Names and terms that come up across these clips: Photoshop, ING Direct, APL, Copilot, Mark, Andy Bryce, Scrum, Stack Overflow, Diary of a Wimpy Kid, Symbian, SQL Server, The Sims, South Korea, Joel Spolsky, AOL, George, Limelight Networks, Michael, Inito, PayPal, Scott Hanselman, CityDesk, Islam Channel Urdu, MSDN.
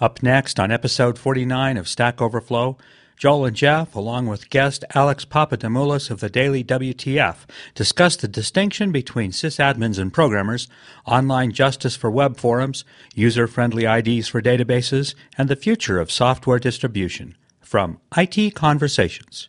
Up next on episode 49 of Stack Overflow, Joel and Jeff, along with guest Alex Papadimoulis of the Daily WTF, discuss the distinction between sysadmins and programmers, online justice for web forums, user-friendly IDs for databases, and the future of software distribution. From IT Conversations.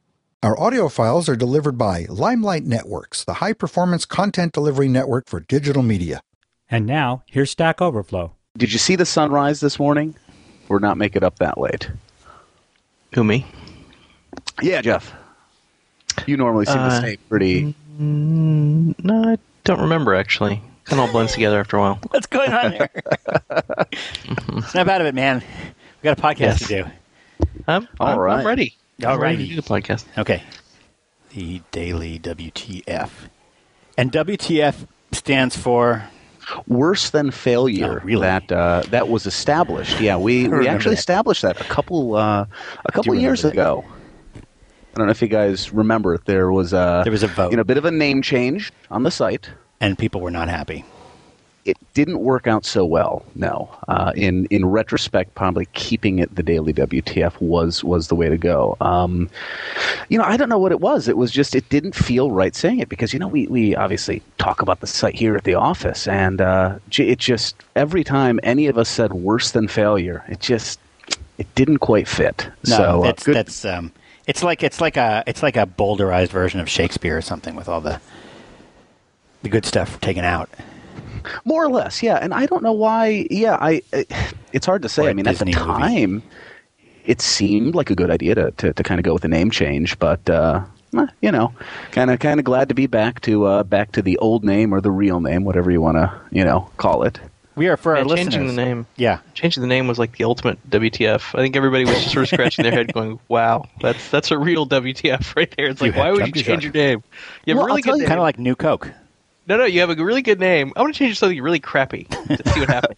Our audio files are delivered by Limelight Networks, the high-performance content delivery network for digital media. And now, here's Stack Overflow. Did you see the sunrise this morning? Or not make it up that late? Who, me? Yeah, Jeff. You normally seem to stay pretty... No, I don't remember, actually. It kind of all blends together after a while. What's going on here? Snap out of it, man. We've got a podcast to do. All right. I'm ready. All right. You do the podcast. Okay. The Daily WTF. And WTF stands for? Worse Than Failure. Oh, really? That was established. Yeah, we actually established that a couple years ago. I don't know if you guys remember. There was a vote. A bit of a name change on the site. And people were not happy. It didn't work out so well, no. In retrospect, probably keeping it the Daily WTF was the way to go. I don't know what it was. It was just, it didn't feel right saying it because, we obviously talk about the site here at the office. And it just, every time any of us said worse than failure, it didn't quite fit. No, so, it's like a boulderized version of Shakespeare or something with all the good stuff taken out. More or less, yeah. And I don't know why. Yeah, it's hard to say. I mean, at the time, it seemed like a good idea to kind of go with a name change. But kind of glad to be back to the old name or the real name, whatever you want to call it. We are for our listeners. Changing the name, yeah. Changing the name was like the ultimate WTF. I think everybody was just sort of scratching their head, going, "Wow, that's a real WTF right there." It's like, why would you change your name? You have really good name, kind of like New Coke. No, you have a really good name. I'm going to change it to something really crappy to see what happens.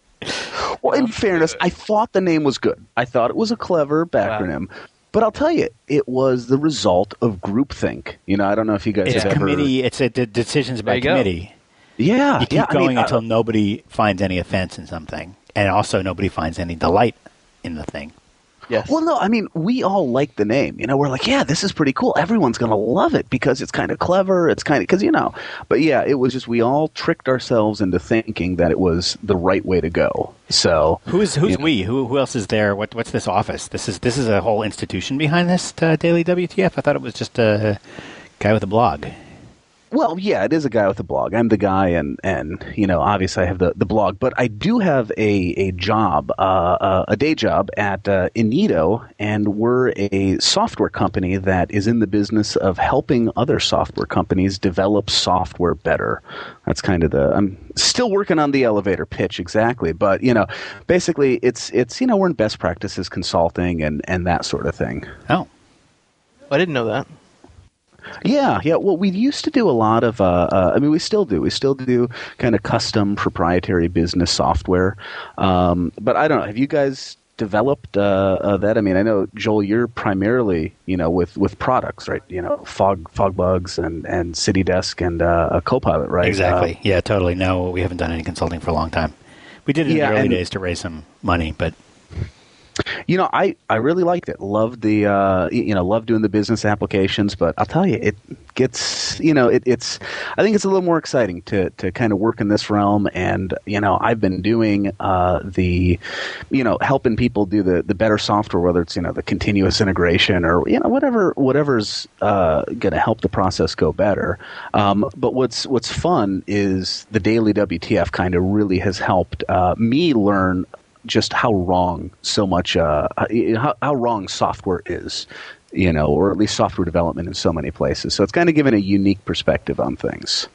Well, in fairness, I thought the name was good. I thought it was a clever backronym. Wow. But I'll tell you, it was the result of groupthink. I don't know if you guys have ever... It's a decisions by committee. Yeah. You keep going until nobody finds any offense in something. And also nobody finds any delight in the thing. Yes. Well, no, I mean, we all like the name. We're like, yeah, this is pretty cool. Everyone's going to love it because it's kind of clever. It's kind of – because, But, yeah, it was just we all tricked ourselves into thinking that it was the right way to go. So – Who's we? Who else is there? What's this office? This is a whole institution behind this Daily WTF? I thought it was just a guy with a blog. Well, yeah, it is a guy with a blog. I'm the guy, and obviously I have the blog. But I do have a job, a day job at Inito, and we're a software company that is in the business of helping other software companies develop software better. That's kind of I'm still working on the elevator pitch exactly, but, basically it's we're in best practices consulting and that sort of thing. Oh, I didn't know that. Yeah. Well, we used to do a lot of we still do. We still do kind of custom proprietary business software. But I don't know. Have you guys developed that? I mean, I know, Joel, you're primarily, with products, right? Fogbugs and CityDesk and a Copilot, right? Exactly. Yeah, totally. No, we haven't done any consulting for a long time. We did it in the early days to raise some money, but... I really liked it. Loved the loved doing the business applications, but I'll tell you, it gets I think it's a little more exciting to kind of work in this realm, and I've been doing helping people do the better software, whether it's the continuous integration or whatever's going to help the process go better. But what's fun is the Daily WTF kind of really has helped me learn just how wrong software is you know, or at least software development in so many places. So it's kind of given a unique perspective on things.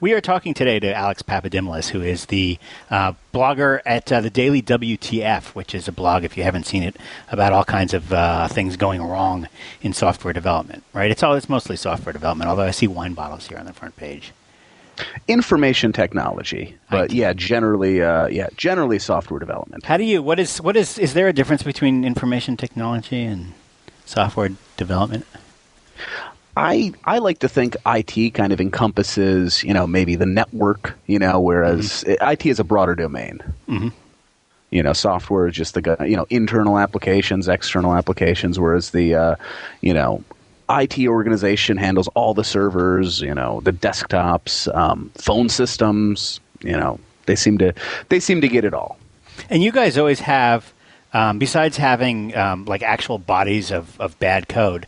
We are talking today to Alex Papadimoulis, who is the blogger at the Daily WTF, which is a blog, if you haven't seen it, about all kinds of things going wrong in software development, right? It's mostly software development, although I see wine bottles here on the front page. Information technology, but yeah, generally software development. How do you? Is there a difference between information technology and software development? I like to think IT kind of encompasses, you know, maybe the network, you know, whereas IT is a broader domain. Mm-hmm. You know, software is just the, you know, internal applications, external applications, whereas the, you know, IT organization handles all the servers, you know, the desktops, phone systems, you know, they seem to get it all. And you guys always have, besides having like actual bodies of bad code,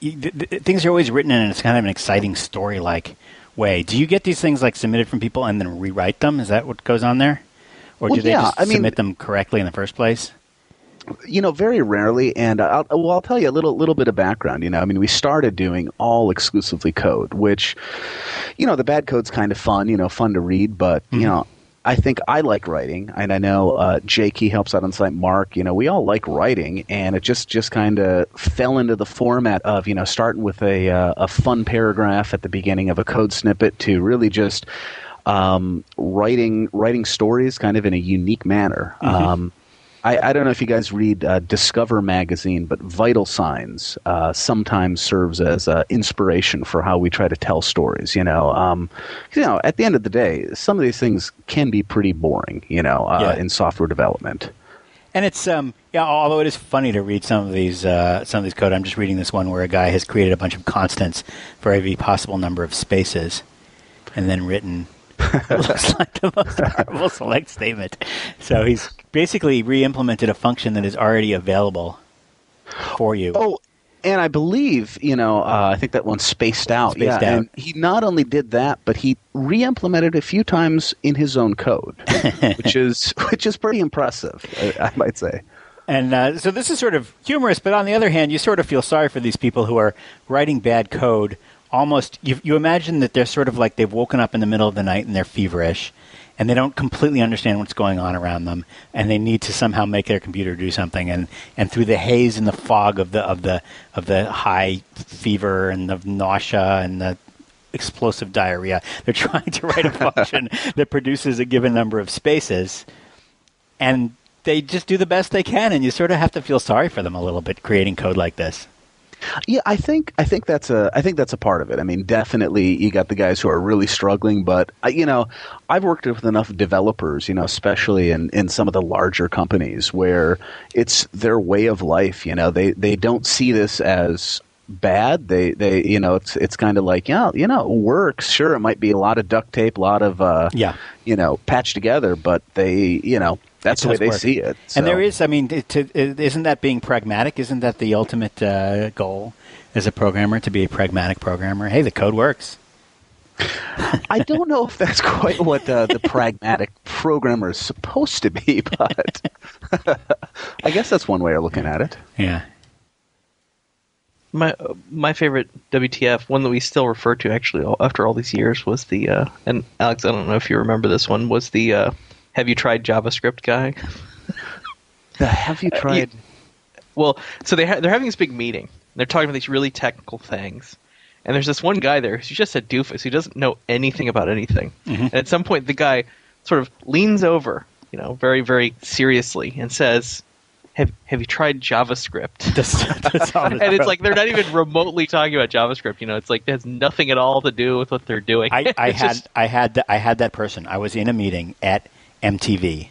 things are always written in it's kind of an exciting story-like way. Do you get these things like submitted from people and then rewrite them? Is that what goes on there? Or submit them correctly in the first place? You know, very rarely. And I'll tell you a little bit of background. You know, I mean, we started doing all exclusively code, which, you know, the bad code's kind of fun, you know, fun to read. But, you know, I think I like writing, and I know Jake, he helps out on site, Mark, you know, we all like writing, and it just kind of fell into the format of, you know, starting with a fun paragraph at the beginning of a code snippet to really just writing stories kind of in a unique manner. Mm-hmm. I don't know if you guys read Discover magazine, but Vital Signs sometimes serves as inspiration for how we try to tell stories. You know, at the end of the day, some of these things can be pretty boring. You know, in software development. And it's although it is funny to read some of these code. I'm just reading this one where a guy has created a bunch of constants for every possible number of spaces, and then written. It looks like the most horrible select statement. So he's basically re-implemented a function that is already available for you. Oh, and I believe, you know, I think that one's spaced out. And he not only did that, but he re-implemented a few times in his own code, which is pretty impressive, I might say. And so this is sort of humorous, but on the other hand, you sort of feel sorry for these people who are writing bad code. Almost, you imagine that they're sort of like they've woken up in the middle of the night and they're feverish, and they don't completely understand what's going on around them, and they need to somehow make their computer do something. And through the haze and the fog of the high fever and the nausea and the explosive diarrhea, they're trying to write a function that produces a given number of spaces, and they just do the best they can. And you sort of have to feel sorry for them a little bit creating code like this. Yeah, I think that's a part of it. I mean, definitely you got the guys who are really struggling, but you know, I've worked with enough developers, you know, especially in some of the larger companies where it's their way of life. You know, they don't see this as bad. They you know, it's kind of like, yeah, you know, it works. Sure, it might be a lot of duct tape, a lot of you know, patched together, but they, you know. That's the way they see it. So. And there is, I mean, isn't that being pragmatic? Isn't that the ultimate goal as a programmer, to be a pragmatic programmer? Hey, the code works. I don't know if that's quite what the pragmatic programmer is supposed to be, but I guess that's one way of looking at it. Yeah. My favorite WTF, one that we still refer to actually after all these years, was the, and Alex, I don't know if you remember this one, was the... have you tried JavaScript guy? Have you tried? Well, so they're having this big meeting. They're talking about these really technical things. And there's this one guy there who's just a doofus who doesn't know anything about anything. Mm-hmm. And at some point, the guy sort of leans over, you know, very, very seriously and says, have you tried JavaScript? And it's like they're not even remotely talking about JavaScript. You know, it's like it has nothing at all to do with what they're doing. I had that person. I was in a meeting at MTV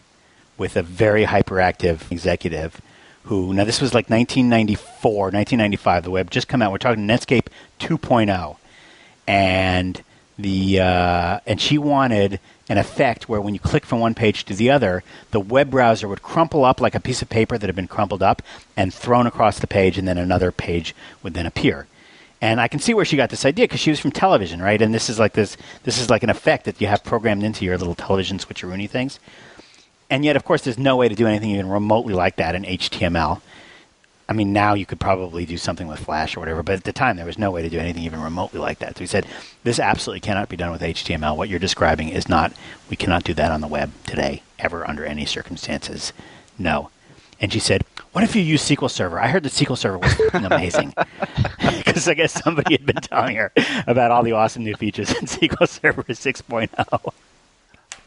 with a very hyperactive executive who, now this was like 1994, 1995, the web just come out. We're talking Netscape 2.0. And the and she wanted an effect where when you click from one page to the other, the web browser would crumple up like a piece of paper that had been crumpled up and thrown across the page, and then another page would then appear. And I can see where she got this idea because she was from television, right? And this is like an effect that you have programmed into your little television switcheroony things. And yet, of course, there's no way to do anything even remotely like that in HTML. I mean, now you could probably do something with Flash or whatever, but at the time there was no way to do anything even remotely like that. So he said, this absolutely cannot be done with HTML. What you're describing is not, we cannot do that on the web today, ever, under any circumstances. No. And she said, what if you use SQL Server? I heard that SQL Server was amazing. Because I guess somebody had been telling her about all the awesome new features in SQL Server 6.0.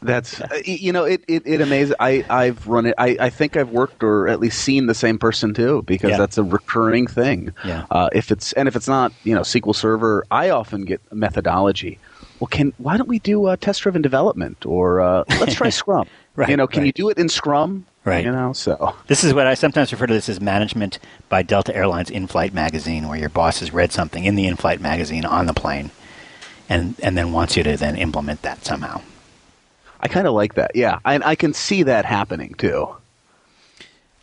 That's, you know, it amazes. I've run it. I think I've worked or at least seen the same person too, because that's a recurring thing. Yeah. If it's not, you know, SQL Server, I often get methodology. Well, why don't we do test-driven development, or let's try Scrum? Right. You know, can you do it in Scrum? Right. You know, so this is what I sometimes refer to this as management by Delta Airlines in-flight magazine, where your boss has read something in the in-flight magazine on the plane, and then wants you to then implement that somehow. I kind of like that, yeah. And I can see that happening too.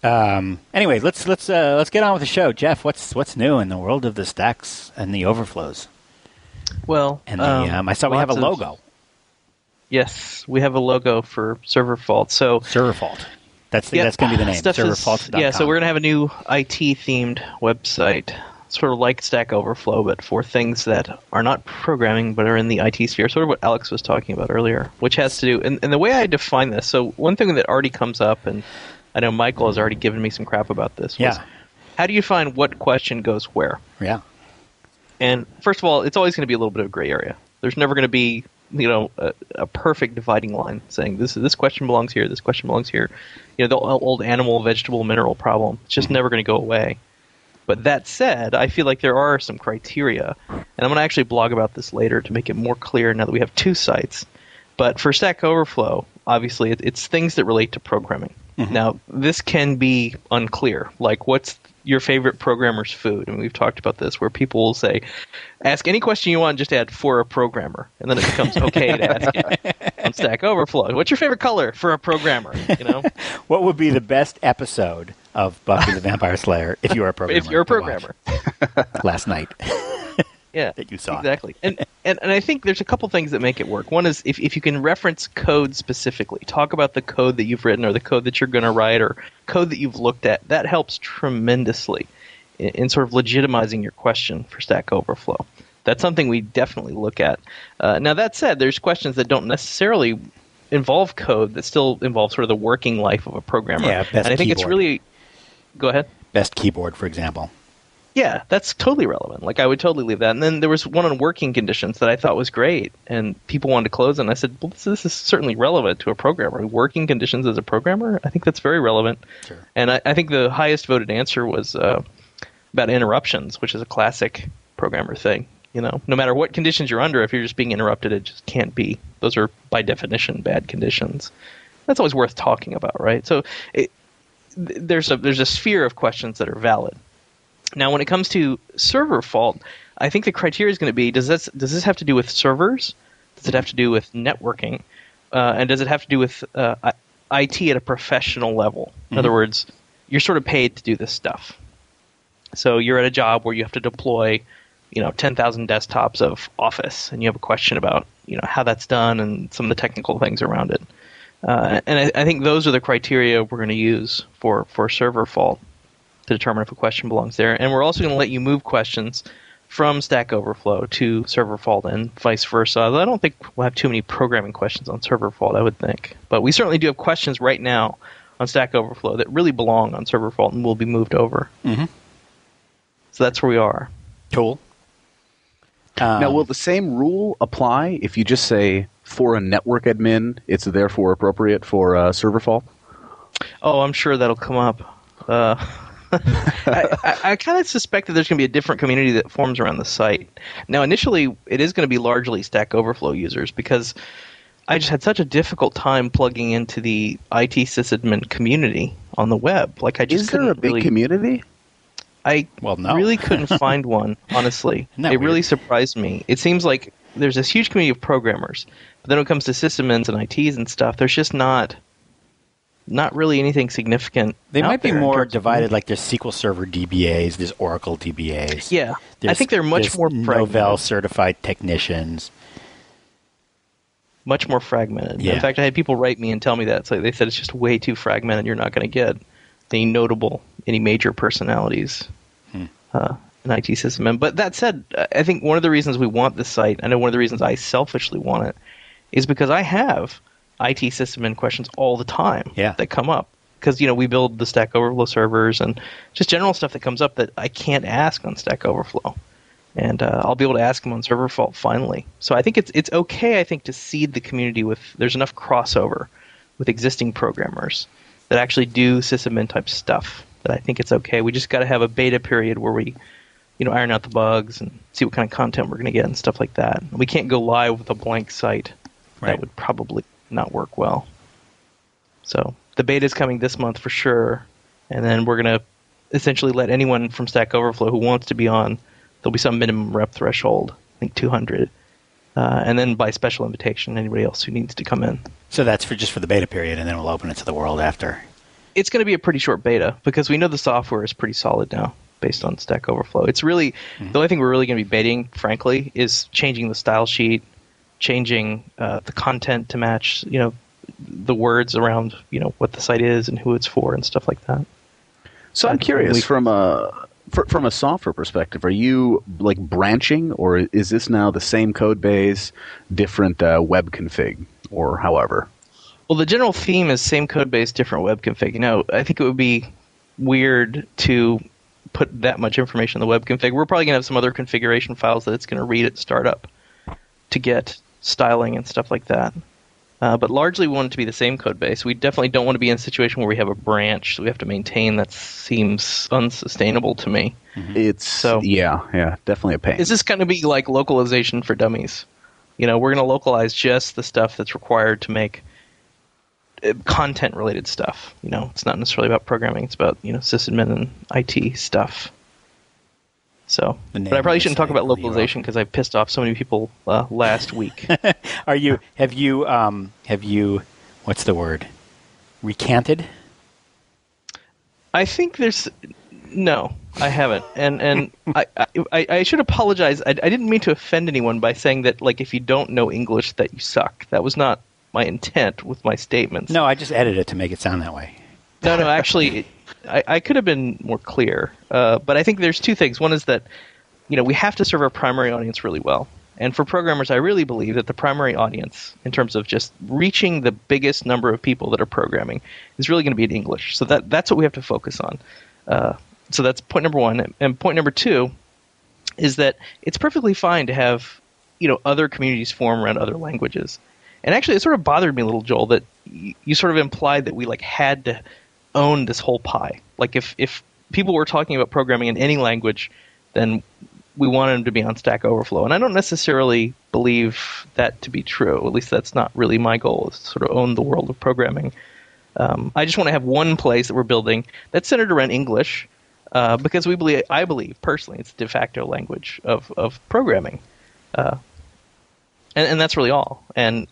Anyway, let's get on with the show, Jeff. What's new in the world of the stacks and the overflows? Well, and I saw we have a logo. Yes, we have a logo for Server Fault. So Server Fault. That's going to be the name. Serverfault.com. Yeah, so we're going to have a new IT themed website, sort of like Stack Overflow, but for things that are not programming but are in the IT sphere, sort of what Alex was talking about earlier, which has to do, and the way I define this, so one thing that already comes up, and I know Michael has already given me some crap about this, was how do you find what question goes where? Yeah. And first of all, it's always going to be a little bit of a gray area. There's never going to be, you know, a perfect dividing line saying this question belongs here, this question belongs here. You know, the old animal, vegetable, mineral problem. It's just never going to go away. But that said, I feel like there are some criteria, and I'm going to actually blog about this later to make it more clear now that we have two sites. But for Stack Overflow, obviously, it's things that relate to programming. Mm-hmm. Now, this can be unclear, like what's your favorite programmer's food? And we've talked about this, where people will say, ask any question you want, just add for a programmer. And then it becomes okay to ask it on Stack Overflow. What's your favorite color for a programmer? You know, what would be the best episode of Buffy the Vampire Slayer, if you are a programmer. If you're a programmer. Last night. Yeah. That you saw. Exactly. And I think there's a couple things that make it work. One is if you can reference code specifically, talk about the code that you've written or the code that you're going to write or code that you've looked at, that helps tremendously in sort of legitimizing your question for Stack Overflow. That's something we definitely look at. Now, that said, there's questions that don't necessarily involve code that still involve sort of the working life of a programmer. Yeah, and I think it's really... Go ahead. Best keyboard, for example. Yeah, that's totally relevant. Like, I would totally leave that. And then there was one on working conditions that I thought was great, and people wanted to close, and I said, well, this is certainly relevant to a programmer. Working conditions as a programmer? I think that's very relevant. Sure. And I think the highest voted answer was about interruptions, which is a classic programmer thing. You know, no matter what conditions you're under, if you're just being interrupted, it just can't be. Those are, by definition, bad conditions. That's always worth talking about, right? So there's a sphere of questions that are valid. Now, when it comes to Server Fault, I think the criteria is going to be, does this have to do with servers? Does it have to do with networking? And does it have to do with IT at a professional level? In other words, you're sort of paid to do this stuff. So you're at a job where you have to deploy, you know, 10,000 desktops of Office, and you have a question about, you know, how that's done and some of the technical things around it. And I think those are the criteria we're going to use for Server Fault to determine if a question belongs there. And we're also going to let you move questions from Stack Overflow to Server Fault and vice versa. I don't think we'll have too many programming questions on Server Fault, I would think. But we certainly do have questions right now on Stack Overflow that really belong on Server Fault and will be moved over. Mm-hmm. So that's where we are. Cool. Now, will the same rule apply if you just say, for a network admin, it's therefore appropriate for Server Fault? Oh, I'm sure that'll come up. I kind of suspect that there's going to be a different community that forms around the site. Now, initially, it is going to be largely Stack Overflow users because I just had such a difficult time plugging into the IT sysadmin community on the web. Like, I just is there a big community? I really couldn't find one, honestly. It really surprised me. It seems like there's this huge community of programmers, but then when it comes to sysadmins and ITs and stuff, there's just not really anything significant. They might be more divided, like there's SQL Server DBAs, there's Oracle DBAs. Yeah, I think they're much more fragmented. Novell certified technicians. Much more fragmented. Yeah. In fact, I had people write me and tell me that. So they said it's just way too fragmented. You're not going to get any notable, any major personalities in IT system. And, but that said, I think one of the reasons we want this site, I know one of the reasons I selfishly want it, is because I have IT system admin questions all the time that come up. Because, you know, we build the Stack Overflow servers and just general stuff that comes up that I can't ask on Stack Overflow. And I'll be able to ask them on Server Fault finally. So I think it's okay, I think, to seed the community with – there's enough crossover with existing programmers that actually do sysadmin type stuff that I think it's okay. We just got to have a beta period where we, you know, iron out the bugs and see what kind of content we're going to get and stuff like that. We can't go live with a blank site. Right. That would probably not work well. So the beta is coming this month for sure. And then we're going to essentially let anyone from Stack Overflow who wants to be on – there'll be some minimum rep threshold, I think 200. And then by special invitation, anybody else who needs to come in. So that's for just for the beta period, and then we'll open it to the world after. It's going to be a pretty short beta because we know the software is pretty solid now based on Stack Overflow. It's really the only thing we're really going to be baiting, frankly, is changing the style sheet, changing the content to match, you know, the words around, you know, what the site is and who it's for and stuff like that. So I'm curious from a from a software perspective, are you like branching, or is this now the same code base, different web config, or however? Well, the general theme is same code base, different web config. You know, I think it would be weird to put that much information in the web config. We're probably going to have some other configuration files that it's going to read at startup to get styling and stuff like that. But largely we want it to be the same code base. We definitely don't want to be in a situation where we have a branch that we have to maintain. That seems unsustainable to me. It's so, yeah, definitely a pain. Is this going to be like localization for dummies? You know, we're going to localize just the stuff that's required to make content-related stuff. You know, it's not necessarily about programming. It's about, you know, sysadmin and IT stuff. So, but I probably shouldn't talk about localization because I pissed off so many people last week. Are you? Have you? What's the word? Recanted? I think there's no. I haven't, and I should apologize. I didn't mean to offend anyone by saying that, like, if you don't know English, that you suck. That was not my intent with my statements. No, I just edited it to make it sound that way. No, actually. I could have been more clear, but I think there's two things. One is that, you know, we have to serve our primary audience really well. And for programmers, I really believe that the primary audience, in terms of just reaching the biggest number of people that are programming, is really going to be in English. So that's what we have to focus on. So that's point number one. And point number two is that it's perfectly fine to have, you know, other communities form around other languages. And actually, it sort of bothered me a little, Joel, that you sort of implied that we, like, had to own this whole pie. Like, if people were talking about programming in any language, then we wanted them to be on Stack Overflow. And I don't necessarily believe that to be true. At least that's not really my goal, is to sort of own the world of programming. I just want to have one place that we're building that's centered around English, because I believe personally it's the de facto language of programming. And that's really all. And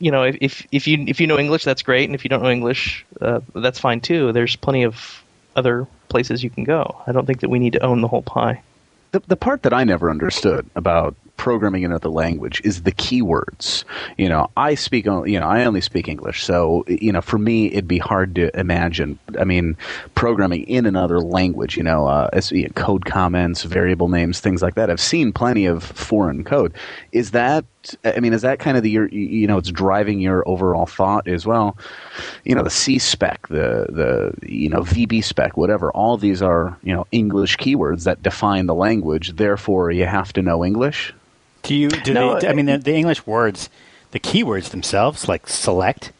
you know, if you know English, that's great, and if you don't know English, that's fine too. There's plenty of other places you can go. I don't think that we need to own the whole pie. The part that I never understood about programming in another language is the keywords. You know, I only speak English, so, you know, for me it'd be hard to imagine. I mean, programming in another language, you know, code comments, variable names, things like that. I've seen plenty of foreign code. Is that kind of it's driving your overall thought as well? You know, the C spec, the you know, VB spec, whatever. All these are, you know, English keywords that define the language. Therefore, you have to know English. The English words, the keywords themselves, like select,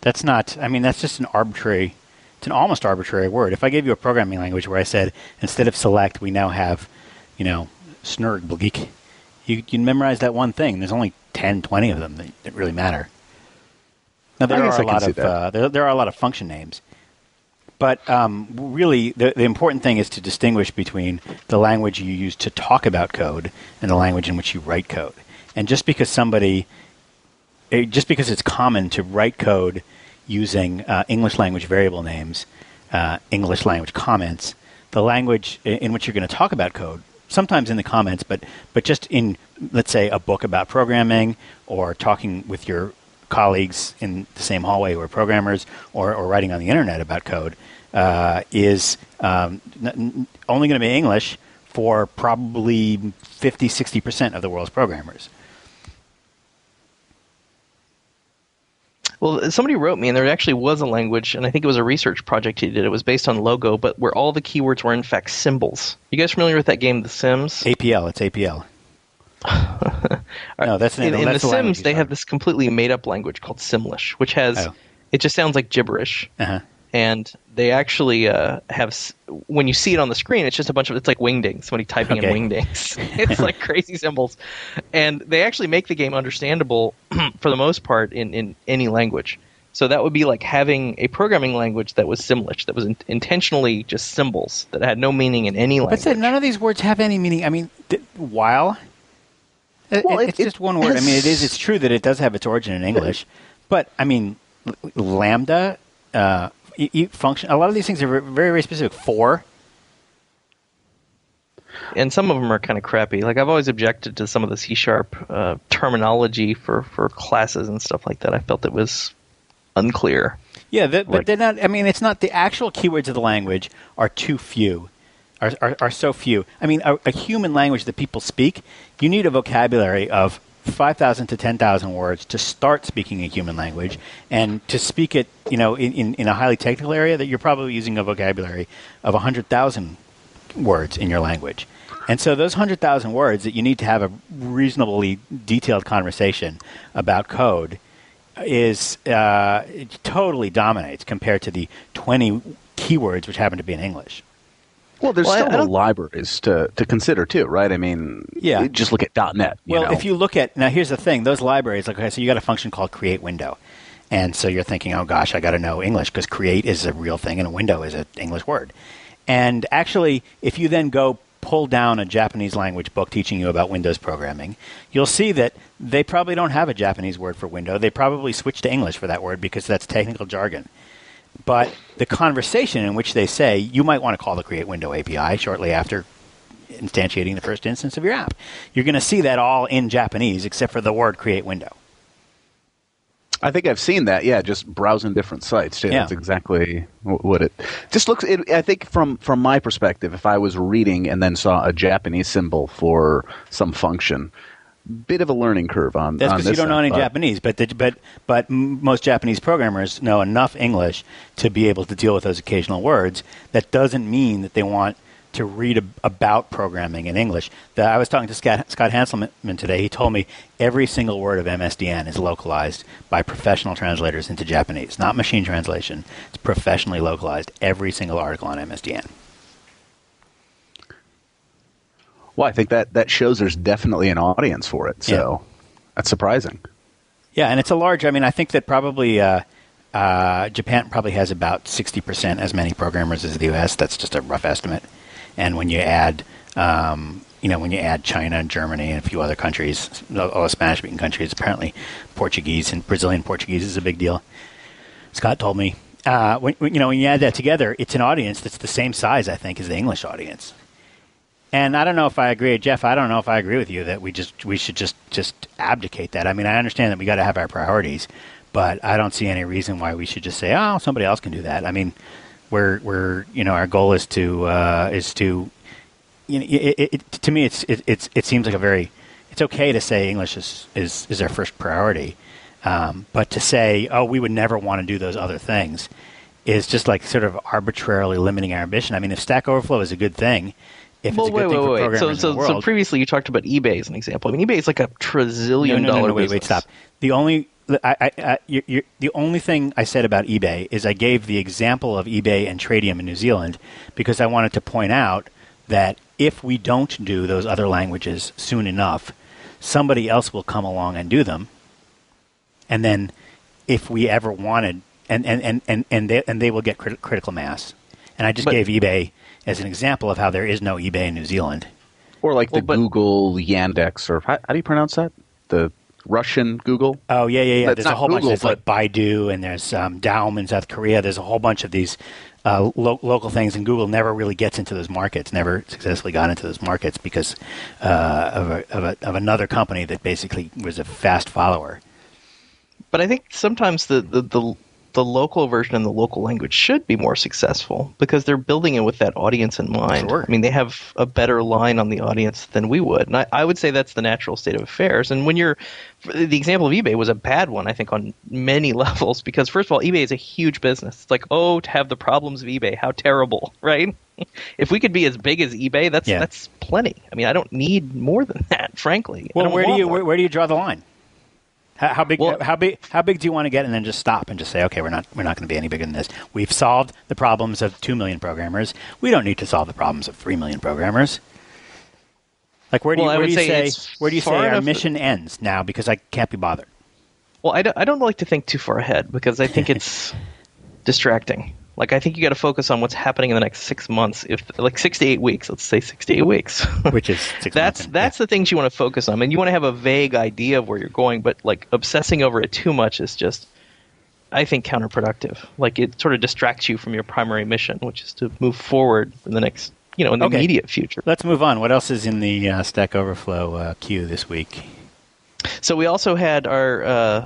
that's not, I mean, that's just it's an almost arbitrary word. If I gave you a programming language where I said, instead of select, we now have, you know, snurg, bleak, you memorize that one thing. There's only 10, 20 of them that really matter. Now, there are a lot of function names. But really, the important thing is to distinguish between the language you use to talk about code and the language in which you write code. And just because it's common to write code using English language variable names, English language comments, the language in which you're going to talk about code, sometimes in the comments, but just in, let's say, a book about programming, or talking with your colleagues in the same hallway who are programmers, or writing on the internet about code, is only going to be English for probably 50, 60% of the world's programmers. Well, somebody wrote me, and there actually was a language, and I think it was a research project he did. It was based on Logo, but where all the keywords were, in fact, symbols. You guys familiar with that game, The Sims? APL. It's APL. No, that's in The Sims, they have this completely made-up language called Simlish, which has it just sounds like gibberish. Uh-huh. And they actually have – when you see it on the screen, it's just a bunch of – it's like wingdings, somebody typing in wingdings. It's like crazy symbols. And they actually make the game understandable for the most part in any language. So that would be like having a programming language that was Simlish, that was intentionally just symbols, that had no meaning in any language. But so none of these words have any meaning. I mean, while it's just one word. I mean, it's true that it does have its origin in English. But, I mean, lambda function. A lot of these things are very, very specific. For. And some of them are kind of crappy. Like, I've always objected to some of the C# terminology for classes and stuff like that. I felt it was unclear. Yeah, but they're not. I mean, it's not the actual keywords of the language are too few. Are so few. I mean, a human language that people speak, you need a vocabulary of 5,000 to 10,000 words to start speaking a human language, and to speak it, you know, in a highly technical area, that you're probably using a vocabulary of 100,000 words in your language. And so those 100,000 words that you need to have a reasonably detailed conversation about code is it totally dominates compared to the 20 keywords which happen to be in English. Well, there's still no libraries to consider, too, right? I mean, just look at .NET. If you look at – now, here's the thing. Those libraries, like, okay, so you got a function called create window. And so you're thinking, oh, gosh, I got to know English, because create is a real thing and a window is an English word. And actually, if you then go pull down a Japanese language book teaching you about Windows programming, you'll see that they probably don't have a Japanese word for window. They probably switched to English for that word because that's technical jargon. But the conversation in which they say, you might want to call the Create Window API shortly after instantiating the first instance of your app. You're going to see that all in Japanese except for the word Create Window. I think I've seen that, just browsing different sites. Yeah. That's exactly what it just looks. I think from my perspective, if I was reading and then saw a Japanese symbol for some function, bit of a learning curve on this. That's because you don't know any Japanese, but most Japanese programmers know enough English to be able to deal with those occasional words. That doesn't mean that they want to read about programming in English. I was talking to Scott Hanselman today. He told me every single word of MSDN is localized by professional translators into Japanese. Not machine translation. It's professionally localized, every single article on MSDN. Well, I think that shows there's definitely an audience for it. So that's surprising. Yeah, and it's a large – I mean, I think that probably Japan probably has about 60% as many programmers as the U.S. That's just a rough estimate. And when you add China and Germany and a few other countries, all the Spanish-speaking countries, apparently Portuguese and Brazilian Portuguese is a big deal. Scott told me when you add that together, it's an audience that's the same size, I think, as the English audience. And I don't know if I agree, Jeff. I don't know if I agree with you that we should just abdicate that. I mean, I understand that we got to have our priorities, but I don't see any reason why we should just say, "Oh, somebody else can do that." I mean, we're our goal is to me it seems like it's okay to say English is our first priority, but to say, "Oh, we would never want to do those other things," is just like sort of arbitrarily limiting our ambition. I mean, if Stack Overflow is a good thing. If it's a good thing for programmers in the world. So previously you talked about eBay as an example. I mean, eBay is like a trillion dollar business. Wait, stop. The only thing I said about eBay is I gave the example of eBay and Tradium in New Zealand because I wanted to point out that if we don't do those other languages soon enough, somebody else will come along and do them. And then if we ever wanted and they will get critical mass. And I just gave eBay as an example of how there is no eBay in New Zealand. Or like Google Yandex, or how do you pronounce that? The Russian Google? Oh, yeah. There's a whole bunch. There's like Baidu, and there's Daum in South Korea. There's a whole bunch of these local things, and Google never really gets into those markets, never successfully got into those markets because of another company that basically was a fast follower. But I think sometimes the the local version in the local language should be more successful because they're building it with that audience in mind. Sure. I mean, they have a better line on the audience than we would. And I would say that's the natural state of affairs. And when you're – the example of eBay was a bad one, I think, on many levels because, first of all, eBay is a huge business. It's like, oh, to have the problems of eBay, how terrible, right? If we could be as big as eBay, that's plenty. I mean, I don't need more than that, frankly. Well, where do you draw the line? How big do you want to get, and then just stop and just say, okay, we're not going to be any bigger than this. We've solved the problems of 2 million programmers. We don't need to solve the problems of 3 million programmers. Like where do you say our mission ends now because I can't be bothered? Well, I don't like to think too far ahead because I think it's distracting. Like, I think you got to focus on what's happening in the next 6 months, like 6 to 8 weeks. Let's say 6 to 8 weeks. Which is 6 months. That's the things you want to focus on. I mean, you want to have a vague idea of where you're going, but, like, obsessing over it too much is just, I think, counterproductive. Like, it sort of distracts you from your primary mission, which is to move forward in the next, you know, in the immediate future. Let's move on. What else is in the Stack Overflow queue this week? So we also had our...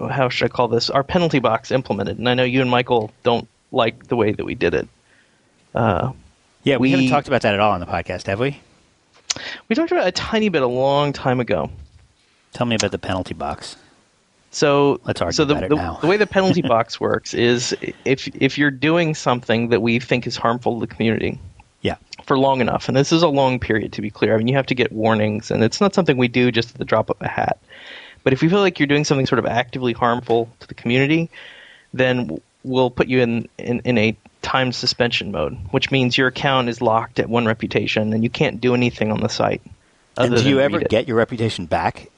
how should I call this? Our penalty box implemented, and I know you and Michael don't like the way that we did it. We haven't talked about that at all on the podcast, have we? We talked about it a tiny bit a long time ago. Tell me about the penalty box. So let's argue about it now. The way the penalty box works is if you're doing something that we think is harmful to the community. Yeah. For long enough, and this is a long period to be clear. I mean, you have to get warnings, and it's not something we do just at the drop of a hat. But if you feel like you're doing something sort of actively harmful to the community, then we'll put you in a time suspension mode, which means your account is locked at one reputation and you can't do anything on the site. And do you ever get your reputation back?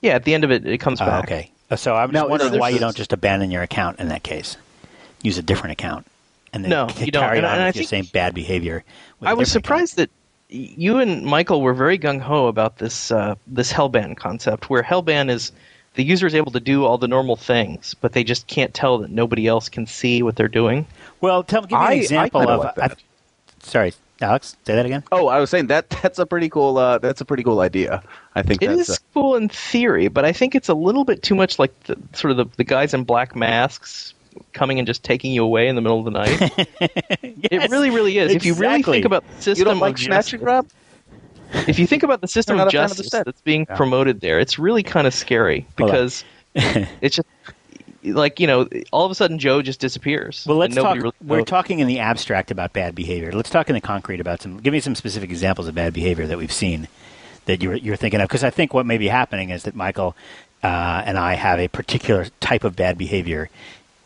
Yeah, at the end of it, it comes back. Okay. So I'm just wondering why you don't just abandon your account in that case. Use a different account. And then carry on with the same bad behavior. I was surprised that you and Michael were very gung-ho about this this hellban concept, where hellban is the user is able to do all the normal things, but they just can't tell that nobody else can see what they're doing. Well, give me an example of that. Sorry, Alex, say that again. Oh, I was saying that's a pretty cool idea. I think it is cool in theory, but I think it's a little bit too much like the guys in black masks coming and just taking you away in the middle of the night. It really, really is. Exactly. If you really think about the system, you don't like snatch and grab. If you think about the system of justice that's being promoted there, it's really kind of scary because it's just like, you know, all of a sudden Joe just disappears. Well, let's talk. We're talking in the abstract about bad behavior. Let's talk in the concrete about give me some specific examples of bad behavior that we've seen that you're thinking of, because I think what may be happening is that Michael and I have a particular type of bad behavior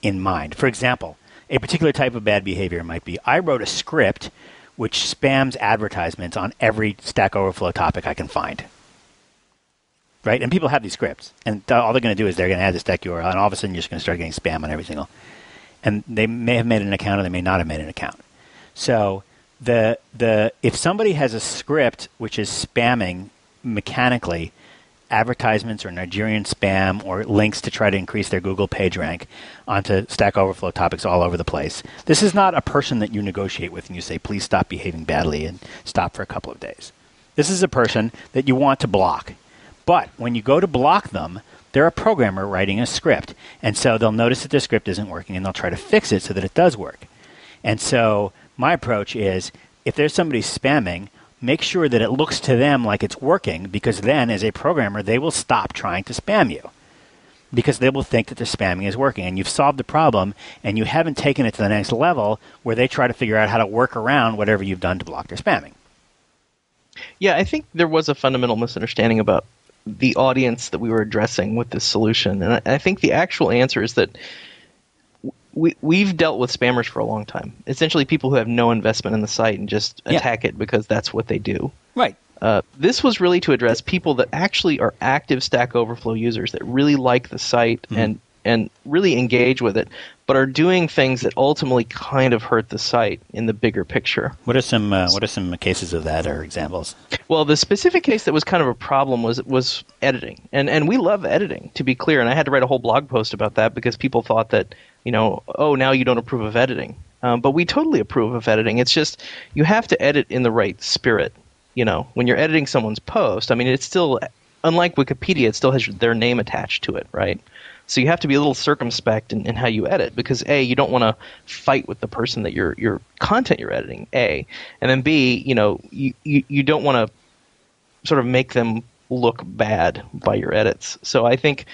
in mind. For example, a particular type of bad behavior might be, I wrote a script which spams advertisements on every Stack Overflow topic I can find. Right? And people have these scripts. And all they're going to do is they're going to add the Stack URL, and all of a sudden you're just going to start getting spam on every single. And they may have made an account or they may not have made an account. So if somebody has a script which is spamming mechanically advertisements or Nigerian spam or links to try to increase their Google page rank onto Stack Overflow topics all over the place. This is not a person that you negotiate with and you say, please stop behaving badly and stop for a couple of days. This is a person that you want to block. But when you go to block them, they're a programmer writing a script. And so they'll notice that their script isn't working and they'll try to fix it so that it does work. And so my approach is, if there's somebody spamming, make sure that it looks to them like it's working, because then as a programmer, they will stop trying to spam you because they will think that the spamming is working and you've solved the problem and you haven't taken it to the next level where they try to figure out how to work around whatever you've done to block their spamming. Yeah, I think there was a fundamental misunderstanding about the audience that we were addressing with this solution. And I think the actual answer is that we've dealt with spammers for a long time. Essentially, people who have no investment in the site and just attack it because that's what they do. Right. This was really to address people that actually are active Stack Overflow users that really like the site and really engage with it, but are doing things that ultimately kind of hurt the site in the bigger picture. What are some cases of that or examples? Well, the specific case that was kind of a problem was editing, and we love editing, to be clear. And I had to write a whole blog post about that because people thought that, you know, oh, now you don't approve of editing, but we totally approve of editing. It's just you have to edit in the right spirit. You know, when you're editing someone's post, I mean, it's still, unlike Wikipedia, it still has their name attached to it, right? So you have to be a little circumspect in how you edit, because A, you don't want to fight with the person that your content you're editing, A. And then B, you know, you don't want to sort of make them look bad by your edits. So I think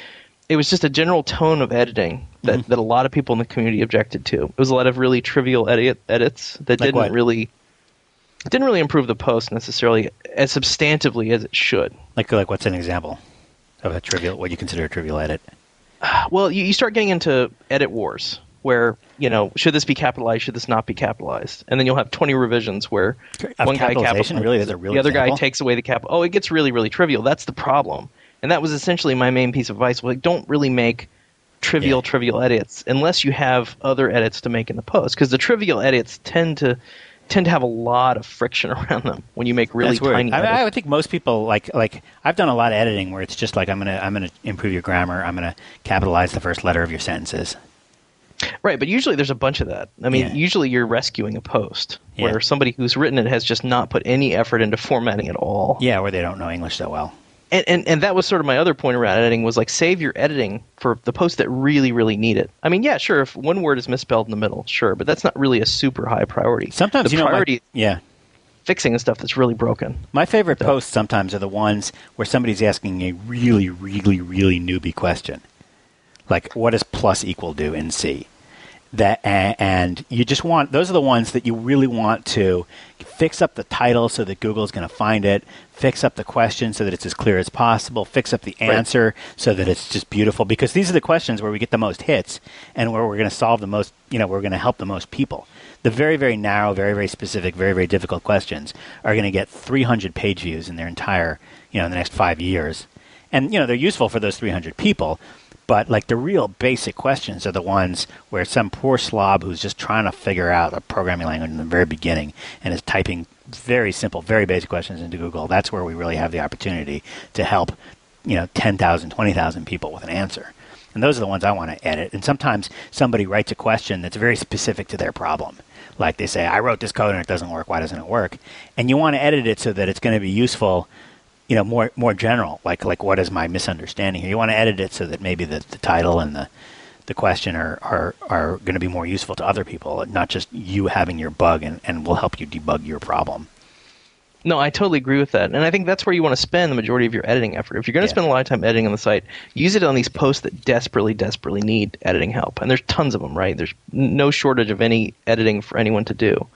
it was just a general tone of editing that, that a lot of people in the community objected to. It was a lot of really trivial edits that didn't really improve the post necessarily as substantively as it should. Like what's an example of a trivial, what you consider a trivial edit? Well, you start getting into edit wars where, you know, should this be capitalized? Should this not be capitalized? And then you'll have 20 revisions where one guy capitalizes, really, the other guy takes away the capital. Oh, it gets really, really trivial. That's the problem. And that was essentially my main piece of advice. Like, don't really make trivial edits unless you have other edits to make in the post, because the trivial edits tend to have a lot of friction around them when you make really tiny edits. I would think most people like I've done a lot of editing where it's just like I'm gonna improve your grammar. I'm gonna capitalize the first letter of your sentences. Right, but usually there's a bunch of that. I mean, usually you're rescuing a post where somebody who's written it has just not put any effort into formatting at all. Yeah, or they don't know English so well. And that was sort of my other point around editing, was like, save your editing for the posts that really, really need it. I mean, yeah, sure, if one word is misspelled in the middle, sure, but that's not really a super high priority. Sometimes the priority is fixing the stuff that's really broken. My favorite posts sometimes are the ones where somebody's asking a really, really, really newbie question. Like, what does += do in C? That and you just want, those are the ones that you really want to fix up the title so that Google's going to find it, fix up the question so that it's as clear as possible, fix up the answer so that it's just beautiful, because these are the questions where we get the most hits and where we're going to solve the most, you know, we're going to help the most people. The very, very narrow, very, very specific, very, very difficult questions are going to get 300 page views in their entire, you know, in the next 5 years. And, you know, they're useful for those 300 people. But like the real basic questions are the ones where some poor slob who's just trying to figure out a programming language in the very beginning and is typing very simple, very basic questions into Google, that's where we really have the opportunity to help, you know, 10,000, 20,000 people with an answer. And those are the ones I want to edit. And sometimes somebody writes a question that's very specific to their problem. Like they say, I wrote this code and it doesn't work. Why doesn't it work? And you want to edit it so that it's going to be useful, you know, more general, like what is my misunderstanding here? You want to edit it so that maybe the title and the question are going to be more useful to other people, not just you having your bug and will help you debug your problem. No, I totally agree with that. And I think that's where you want to spend the majority of your editing effort. If you're going to spend a lot of time editing on the site, use it on these posts that desperately, desperately need editing help. And there's tons of them, right? There's no shortage of any editing for anyone to do.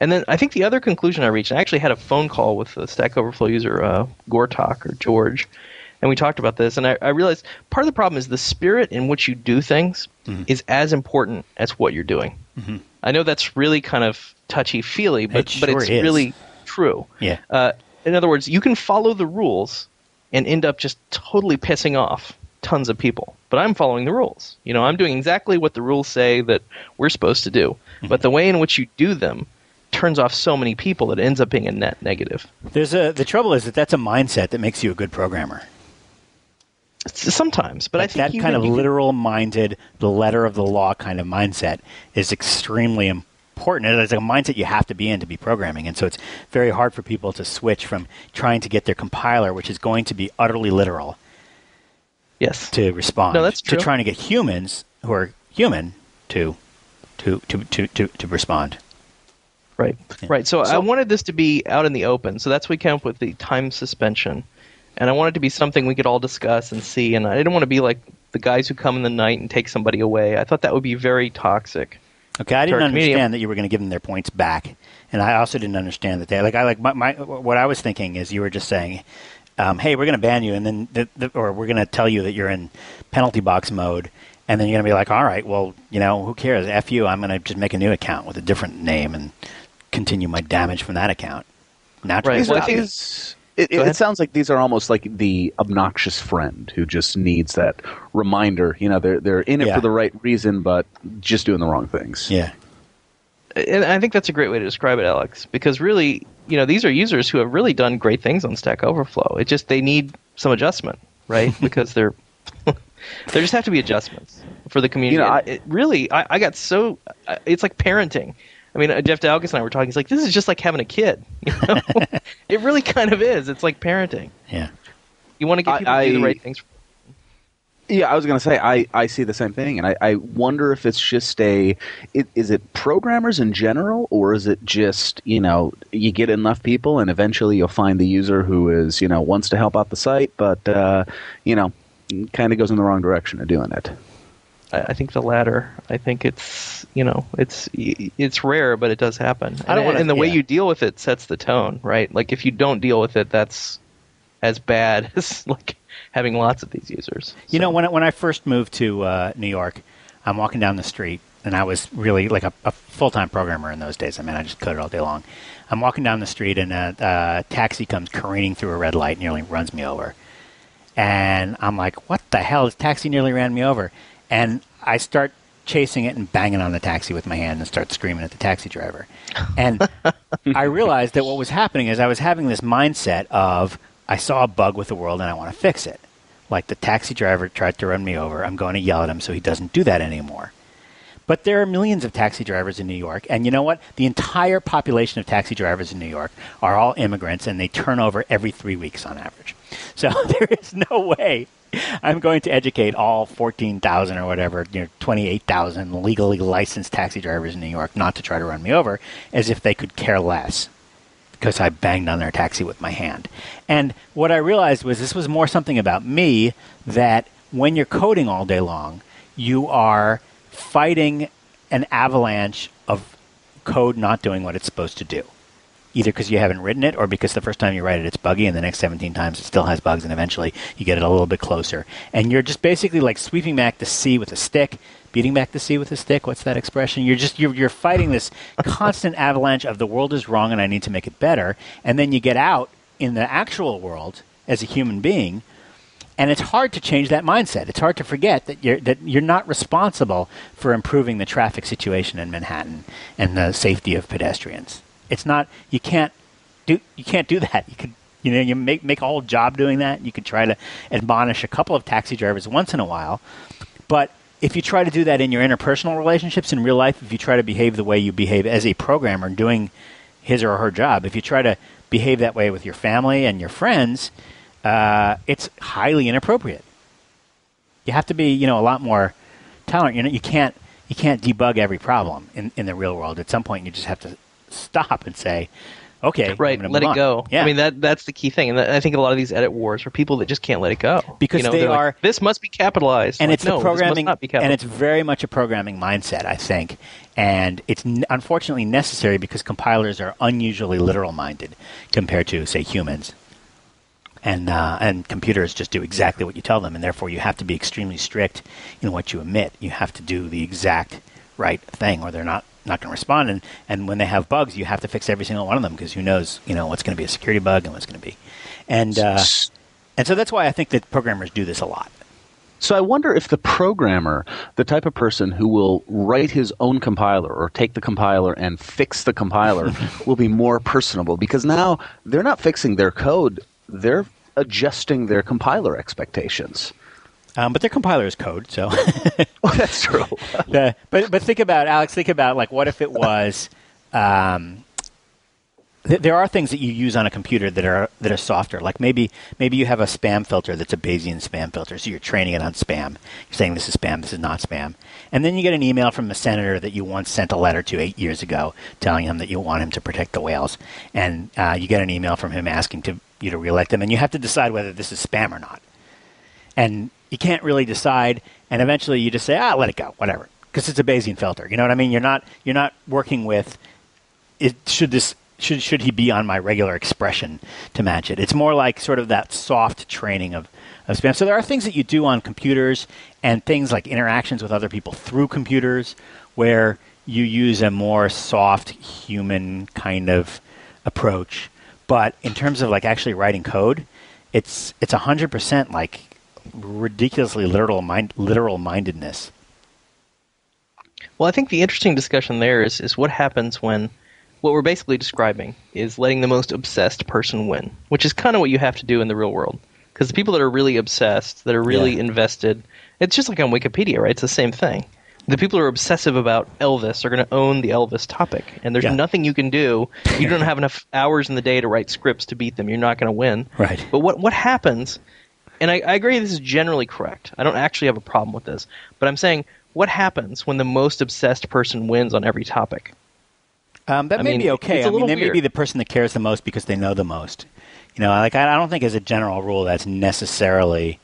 And then I think the other conclusion I reached, I actually had a phone call with the Stack Overflow user, Gortok or George, and we talked about this. And I realized part of the problem is the spirit in which you do things is as important as what you're doing. Mm-hmm. I know that's really kind of touchy-feely, but it's really true. Yeah. In other words, you can follow the rules and end up just totally pissing off tons of people. But I'm following the rules. You know, I'm doing exactly what the rules say that we're supposed to do. Mm-hmm. But the way in which you do them turns off so many people that it ends up being a net negative. The trouble is that's a mindset that makes you a good programmer. Sometimes, but I think that kind of literal-minded, the letter of the law kind of mindset is extremely important. It's like a mindset you have to be in to be programming, and so it's very hard for people to switch from trying to get their compiler, which is going to be utterly literal, to respond. No, that's true. To trying to get humans who are human to respond. Right, right. So I wanted this to be out in the open. So that's what we came up with, the time suspension. And I wanted it to be something we could all discuss and see. And I didn't want to be like the guys who come in the night and take somebody away. I thought that would be very toxic. Okay, I didn't understand that you were going to give them their points back. And I also didn't understand that they, what I was thinking is you were just saying, hey, we're going to ban you, and then, or we're going to tell you that you're in penalty box mode. And then you're going to be like, all right, well, you know, who cares? F you, I'm going to just make a new account with a different name and continue my damage from that account. Naturally, right. Well, it sounds like these are almost like the obnoxious friend who just needs that reminder. You know, they're in it for the right reason, but just doing the wrong things. Yeah, and I think that's a great way to describe it, Alex. Because really, you know, these are users who have really done great things on Stack Overflow. It's just they need some adjustment, right? Because they're there just have to be adjustments for the community. You know, I got so it's like parenting. I mean, Jeff Atwood and I were talking. He's like, this is just like having a kid. You know? It really kind of is. It's like parenting. Yeah. You want to get people to do the right things. Yeah, I was going to say, I see the same thing, and I wonder if it's just is it programmers in general, or is it just, you get enough people and eventually you'll find the user who is, wants to help out the site, but, kind of goes in the wrong direction of doing it. I think the latter. I think it's, it's rare, but it does happen. And the way you deal with it sets the tone, right? Like, if you don't deal with it, that's as bad as, like, having lots of these users. When I first moved to New York, I'm walking down the street, and I was really like a full-time programmer in those days. I mean, I just coded all day long. I'm walking down the street, and a taxi comes careening through a red light and nearly runs me over. And I'm like, what the hell? This taxi nearly ran me over. And I start chasing it and banging on the taxi with my hand and start screaming at the taxi driver. And I realized that what was happening is I was having this mindset of, I saw a bug with the world and I want to fix it. Like, the taxi driver tried to run me over. I'm going to yell at him so he doesn't do that anymore. But there are millions of taxi drivers in New York. And you know what? The entire population of taxi drivers in New York are all immigrants, and they turn over every 3 weeks on average. So there is no way I'm going to educate all 14,000 or whatever, 28,000 legally licensed taxi drivers in New York not to try to run me over, as if they could care less because I banged on their taxi with my hand. And what I realized was this was more something about me, that when you're coding all day long, you are fighting an avalanche of code not doing what it's supposed to do, either because you haven't written it or because the first time you write it, it's buggy, and the next 17 times it still has bugs, and eventually you get it a little bit closer. And you're just basically like sweeping back the sea with a stick, beating back the sea with a stick. What's that expression? You're fighting this constant avalanche of the world is wrong and I need to make it better. And then you get out in the actual world as a human being, and it's hard to change that mindset. It's hard to forget that you're not responsible for improving the traffic situation in Manhattan and the safety of pedestrians. It's not. You can't do that. You could, you make a whole job doing that. You could try to admonish a couple of taxi drivers once in a while, but if you try to do that in your interpersonal relationships in real life, if you try to behave the way you behave as a programmer doing his or her job, if you try to behave that way with your family and your friends, it's highly inappropriate. You have to be, a lot more tolerant. You can't debug every problem in the real world. At some point, you just have to stop and say, okay, right, let it go. Yeah. I mean, that's the key thing. And I think a lot of these edit wars are people that just can't let it go. Because they are... Like, this must be capitalized. And like, no, programming, this must not be capitalized. And it's very much a programming mindset, I think. And it's unfortunately necessary because compilers are unusually literal-minded compared to, say, humans. And computers just do exactly what you tell them. And therefore, you have to be extremely strict in what you emit. You have to do the exact right thing or they're not going to respond, and when they have bugs, you have to fix every single one of them because who knows, what's going to be a security bug and what's going to be, and so that's why I think that programmers do this a lot. So I wonder if the programmer, the type of person who will write his own compiler or take the compiler and fix the compiler, will be more personable because now they're not fixing their code, they're adjusting their compiler expectations. But their compiler is code, so. Oh, that's true. But think about, Alex, like, what if it was, there are things that you use on a computer that are softer. Like maybe you have a spam filter that's a Bayesian spam filter, so you're training it on spam. You're saying this is spam, this is not spam. And then you get an email from a senator that you once sent a letter to 8 years ago telling him that you want him to protect the whales. And you get an email from him asking you to reelect him, and you have to decide whether this is spam or not. And you can't really decide, and eventually you just say, let it go, whatever, because it's a Bayesian filter. You know what I mean? You're not working with it. Should he be on my regular expression to match it? It's more like sort of that soft training of spam. So there are things that you do on computers and things like interactions with other people through computers where you use a more soft human kind of approach. But in terms of like actually writing code, it's 100% like ridiculously literal mindedness. Well, I think the interesting discussion there is what happens when what we're basically describing is letting the most obsessed person win, which is kind of what you have to do in the real world. Because the people that are really obsessed, that are really invested, it's just like on Wikipedia, right? It's the same thing. The people who are obsessive about Elvis are going to own the Elvis topic, and there's nothing you can do. You don't have enough hours in the day to write scripts to beat them. You're not going to win. Right. But what happens and I agree this is generally correct. I don't actually have a problem with this. But I'm saying, what happens when the most obsessed person wins on every topic? That may be okay. I mean, they may be the person that cares the most because they know the most. You know, like I don't think as a general rule that's necessarily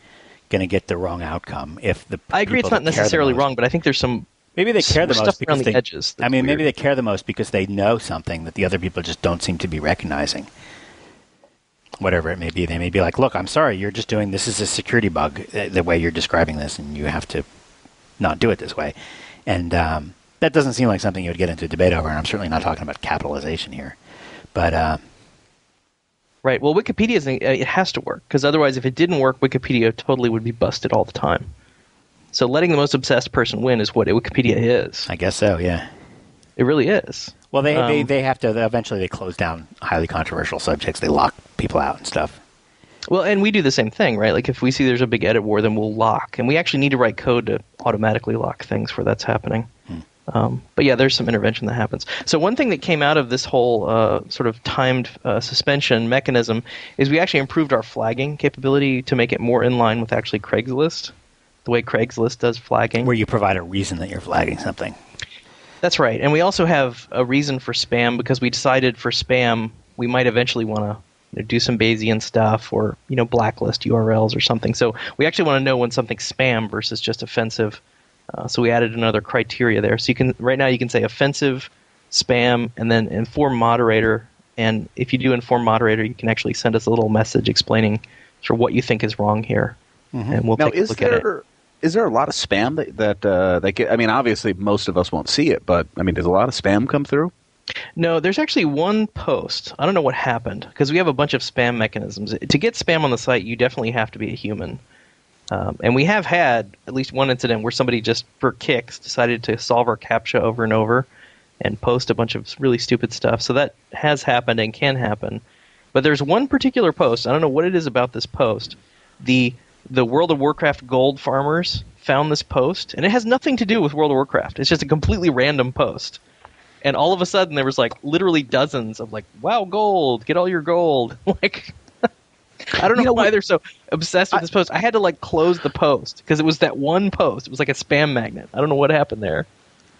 going to get the wrong outcome. If the I agree, it's not necessarily wrong, but I think there's some maybe they care the most because the edges. I mean, maybe they care the most because they know something that the other people just don't seem to be recognizing. Whatever it may be, they may be like, "Look, I'm sorry, you're just doing this is a security bug the way you're describing this, and you have to not do it this way." And that doesn't seem like something you would get into a debate over, and I'm certainly not talking about capitalization here. But right. Well, Wikipedia, it has to work, because otherwise if it didn't work, Wikipedia totally would be busted all the time. So letting the most obsessed person win is what Wikipedia is. I guess so, yeah. It really is. Well, they have to eventually they close down highly controversial subjects. They lock people out and stuff. Well, and we do the same thing, right? Like if we see there's a big edit war, then we'll lock. And we actually need to write code to automatically lock things where that's happening. But yeah, there's some intervention that happens. So one thing that came out of this whole sort of timed suspension mechanism is we actually improved our flagging capability to make it more in line with actually Craigslist, the way Craigslist does flagging. Where you provide a reason that you're flagging something. That's right. And we also have a reason for spam, because we decided for spam we might eventually want to do some Bayesian stuff or blacklist URLs or something. So we actually want to know when something's spam versus just offensive. So we added another criteria there. So you can right now you can say offensive, spam, and then inform moderator. And if you do inform moderator, you can actually send us a little message explaining sort of what you think is wrong here, and we'll take a look at it. Is there a lot of spam that get? I mean, obviously most of us won't see it, but I mean, does a lot of spam come through? No, there's actually one post. I don't know what happened, because we have a bunch of spam mechanisms. To get spam on the site, you definitely have to be a human. And we have had at least one incident where somebody just for kicks decided to solve our CAPTCHA over and over and post a bunch of really stupid stuff. So that has happened and can happen. But there's one particular post. I don't know what it is about this post. The World of Warcraft gold farmers found this post, and it has nothing to do with World of Warcraft. It's just a completely random post. And all of a sudden there was like literally dozens of like, wow, gold, get all your gold. Like... I don't know why they're so obsessed with this post. I had to like close the post because it was that one post. It was like a spam magnet. I don't know what happened there.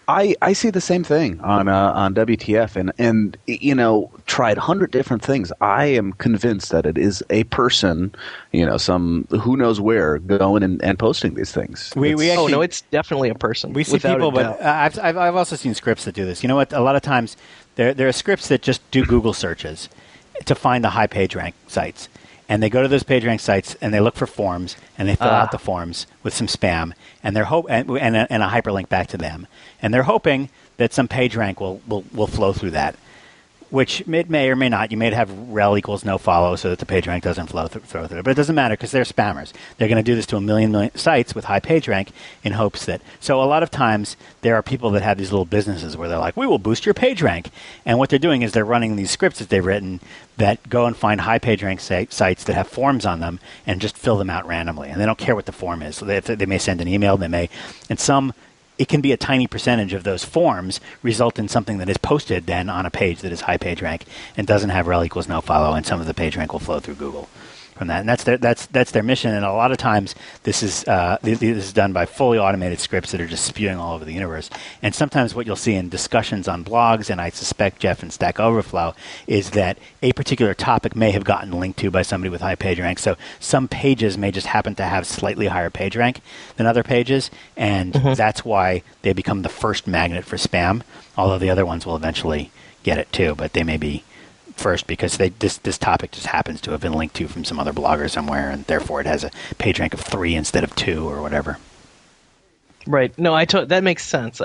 I see the same thing on WTF and tried 100 different things. I am convinced that it is a person, some who knows where going and posting these things. We actually, it's definitely a person. We see people, but I've also seen scripts that do this. You know what? A lot of times there are scripts that just do Google searches to find the high page rank sites. And they go to those PageRank sites, and they look for forms, and they fill out the forms with some spam, and they're and a hyperlink back to them, and they're hoping that some PageRank will flow through that, which it may or may not. You may have rel equals no follow so that the PageRank doesn't flow through it, but it doesn't matter because they're spammers. They're going to do this to a million sites with high PageRank in hopes that. So a lot of times there are people that have these little businesses where they're like, we will boost your PageRank, and what they're doing is they're running these scripts that they've written that go and find high PageRank sites that have forms on them and just fill them out randomly, and they don't care what the form is. So they may send an email, it can be a tiny percentage of those forms result in something that is posted then on a page that is high page rank and doesn't have rel equals no follow, and some of the page rank will flow through Google from that. And that's their mission. And a lot of times this is done by fully automated scripts that are just spewing all over the universe. And sometimes what you'll see in discussions on blogs, and I suspect Jeff and Stack Overflow, is that a particular topic may have gotten linked to by somebody with high page rank. So some pages may just happen to have slightly higher page rank than other pages, and that's why they become the first magnet for spam, although the other ones will eventually get it too, but they may be first because this topic just happens to have been linked to from some other blogger somewhere, and therefore it has a page rank of 3 instead of 2 or whatever. Right. No, that makes sense.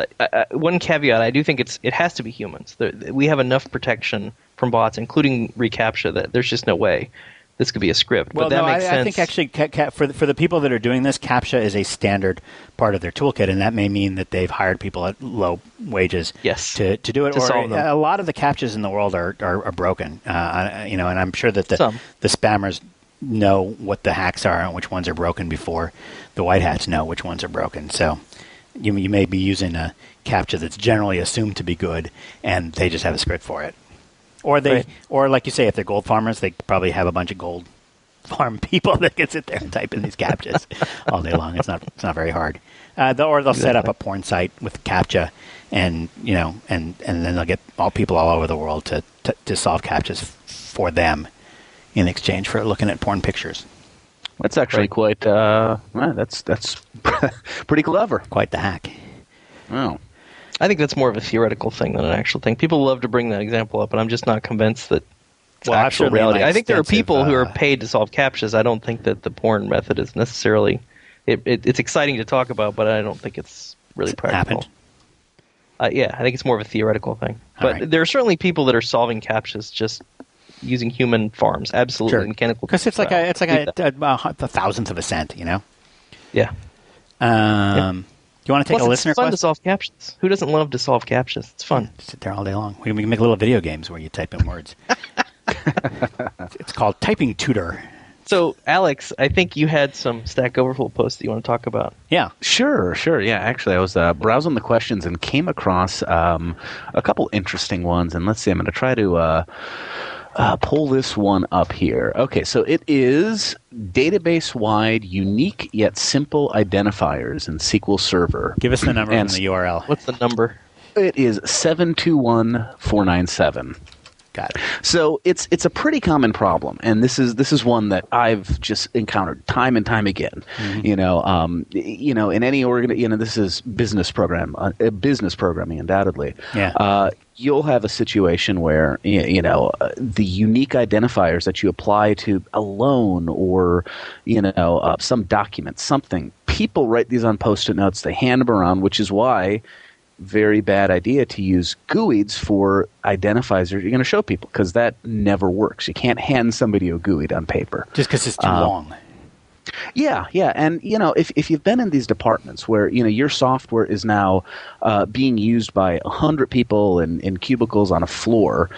One caveat, I do think it has to be humans. We have enough protection from bots, including reCAPTCHA, that there's just no way this could be a script. Well, but that makes sense. I think actually for the people that are doing this, CAPTCHA is a standard part of their toolkit, and that may mean that they've hired people at low wages to do it. A lot of the CAPTCHAs in the world are broken, and I'm sure that the spammers know what the hacks are and which ones are broken before the white hats know which ones are broken. So you may be using a CAPTCHA that's generally assumed to be good, and they just have a script for it. Or like you say, if they're gold farmers, they probably have a bunch of gold farm people that can sit there and type in these CAPTCHAs all day long. It's not very hard. They'll set up a porn site with CAPTCHA, and then they'll get all people all over the world to solve CAPTCHAs for them in exchange for looking at porn pictures. That's actually quite. That's pretty clever. Quite the hack. Wow. I think that's more of a theoretical thing than an actual thing. People love to bring that example up, and I'm just not convinced that it's actual reality. I think there are people who are paid to solve CAPTCHAs. I don't think that the porn method is necessarily. It's exciting to talk about, but I don't think it's really practical. Yeah, I think it's more of a theoretical thing. But there are certainly people that are solving CAPTCHAs just using human farms, absolutely mechanical. Because it's like a thousandth of a cent, you know. Yeah. You want to take a listener question? It's fun to solve CAPTCHAs. Who doesn't love to solve CAPTCHAs? It's fun. Sit there all day long. We can make little video games where you type in words. It's called Typing Tutor. So, Alex, I think you had some Stack Overflow posts that you want to talk about. Yeah. Sure. Yeah, actually, I was browsing the questions and came across a couple interesting ones. And let's see, I'm going to try to pull this one up here. Okay, so it is database-wide, unique yet simple identifiers in SQL Server. Give us the number and the URL. What's the number? It is 721-497. Got it. So it's a pretty common problem, and this is one that I've just encountered time and time again. Mm-hmm. In any this is business programming, undoubtedly. Yeah. You'll have a situation where, the unique identifiers that you apply to a loan or, some document, something. People write these on Post-it notes. They hand them around, which is why very bad idea to use GUIDs for identifiers you're going to show people, because that never works. You can't hand somebody a GUID on paper. Just because it's too long. Yeah, and if you've been in these departments where your software is now being used by 100 people in cubicles on a floor,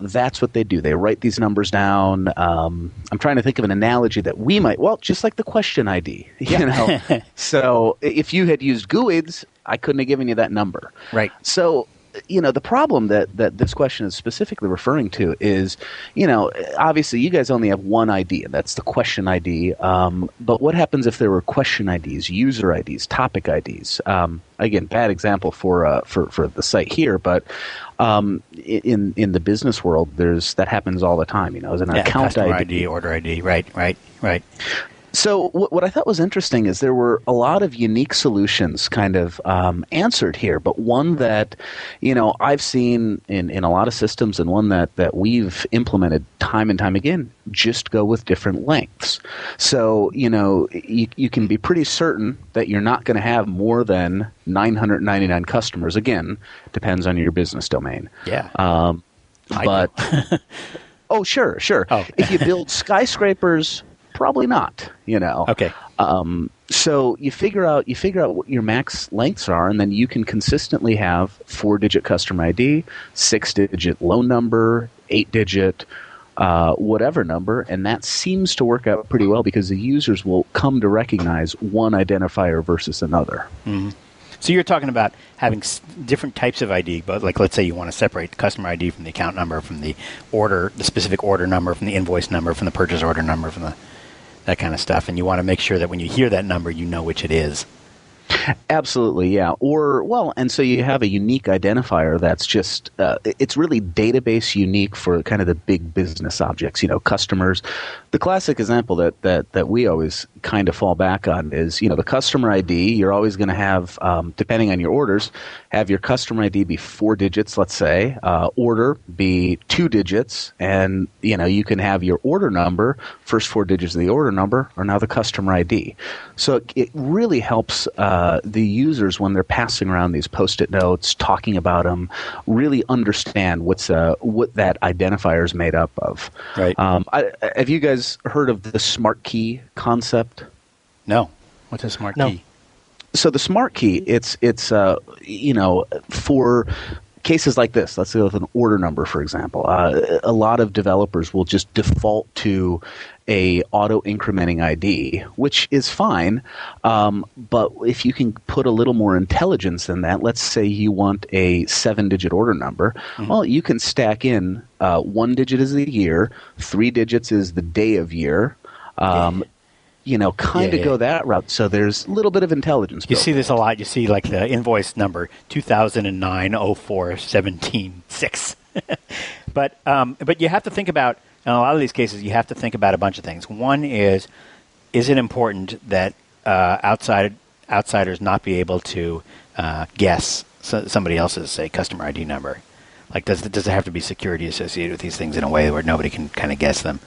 that's what they do. They write these numbers down. I'm trying to think of an analogy that we might, just like the question ID. So if you had used GUIDs, I couldn't have given you that number. Right. So. The problem that this question is specifically referring to is, obviously you guys only have one ID, and that's the question ID. But what happens if there were question IDs, user IDs, topic IDs? Again, bad example for the site here, but in the business world, that happens all the time. As an account ID, order ID, right. So what I thought was interesting is there were a lot of unique solutions kind of answered here, but one that I've seen in a lot of systems, and one that we've implemented time and time again, just go with different lengths. So you can be pretty certain that you're not going to have more than 999 customers. Again, depends on your business domain. Yeah. But oh, sure. Oh. If you build skyscrapers. Probably not, Okay. So you figure out what your max lengths are, and then you can consistently have 4-digit customer ID, 6-digit loan number, 8-digit whatever number, and that seems to work out pretty well because the users will come to recognize one identifier versus another. Mm-hmm. So you're talking about having different types of ID, but like let's say you want to separate the customer ID from the account number, from the order, the specific order number, from the invoice number, from the purchase order number, from that kind of stuff, and you want to make sure that when you hear that number, you know which it is. Absolutely, yeah. And so you have a unique identifier that's just it's really database unique for kind of the big business objects, customers. The classic example that we always kind of fall back on is, the customer ID. You're always going to have, depending on your orders, have your customer ID be 4 digits, let's say, order be 2 digits, and, you can have your order number, first 4 digits of the order number are now the customer ID. So it really helps the users, when they're passing around these Post-it notes, talking about them, really understand what that identifier is made up of. Right. Have you guys heard of the smart key concept? No. What's a smart key? So the smart key, it's for cases like this. Let's go with an order number, for example. A lot of developers will just default to a auto-incrementing ID, which is fine, but if you can put a little more intelligence in that, let's say you want a 7-digit order number, mm-hmm. Well, you can stack in 1 digit is the year, 3 digits is the day of year, Go that route. So there's a little bit of intelligence. You see this a lot. You see like the invoice number 2009-04-17-6. But you have to think about, in a lot of these cases, you have to think about a bunch of things. One is it important that outsiders not be able to guess somebody else's, say, customer ID number? Like, does there have to be security associated with these things in a way where nobody can kind of guess them?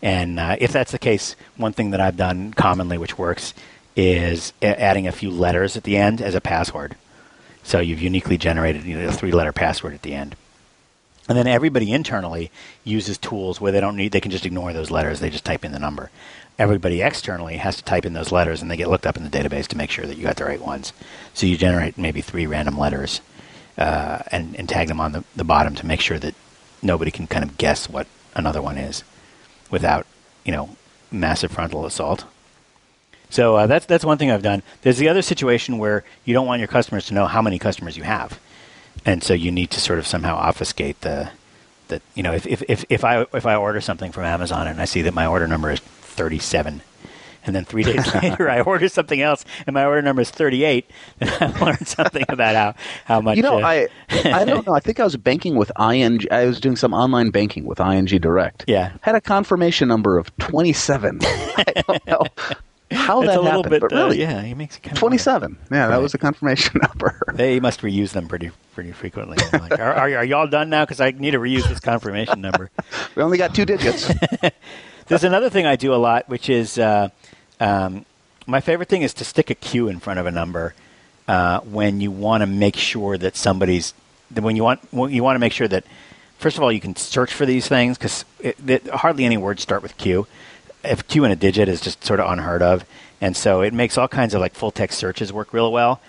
And if that's the case, one thing that I've done commonly which works is adding a few letters at the end as a password. So you've uniquely generated a three-letter password at the end. And then everybody internally uses tools where they can just ignore those letters. They just type in the number. Everybody externally has to type in those letters, and they get looked up in the database to make sure that you got the right ones. So you generate maybe three random letters and tag them on the bottom to make sure that nobody can kind of guess what another one is without, massive frontal assault. So that's one thing I've done. There's the other situation where you don't want your customers to know how many customers you have. And so you need to sort of somehow obfuscate if I order something from Amazon and I see that my order number is 37, and then 3 days later I order something else and my order number is 38, then I learned something about how much. I don't know. I think I was banking with ING. I was doing some online banking with ING Direct. Yeah. Had a confirmation number of 27. I don't know how that happened, but really, he makes it kind of 27. Hard. Yeah, that was the confirmation number. They must reuse them pretty frequently. Like, are y'all done now? Because I need to reuse this confirmation number. We only got 2 digits. There's another thing I do a lot, which is my favorite thing is to stick a Q in front of a number when you want to make sure that make sure that, first of all, you can search for these things because hardly any words start with Q. If Q in a digit is just sort of unheard of. And so it makes all kinds of like full text searches work real well.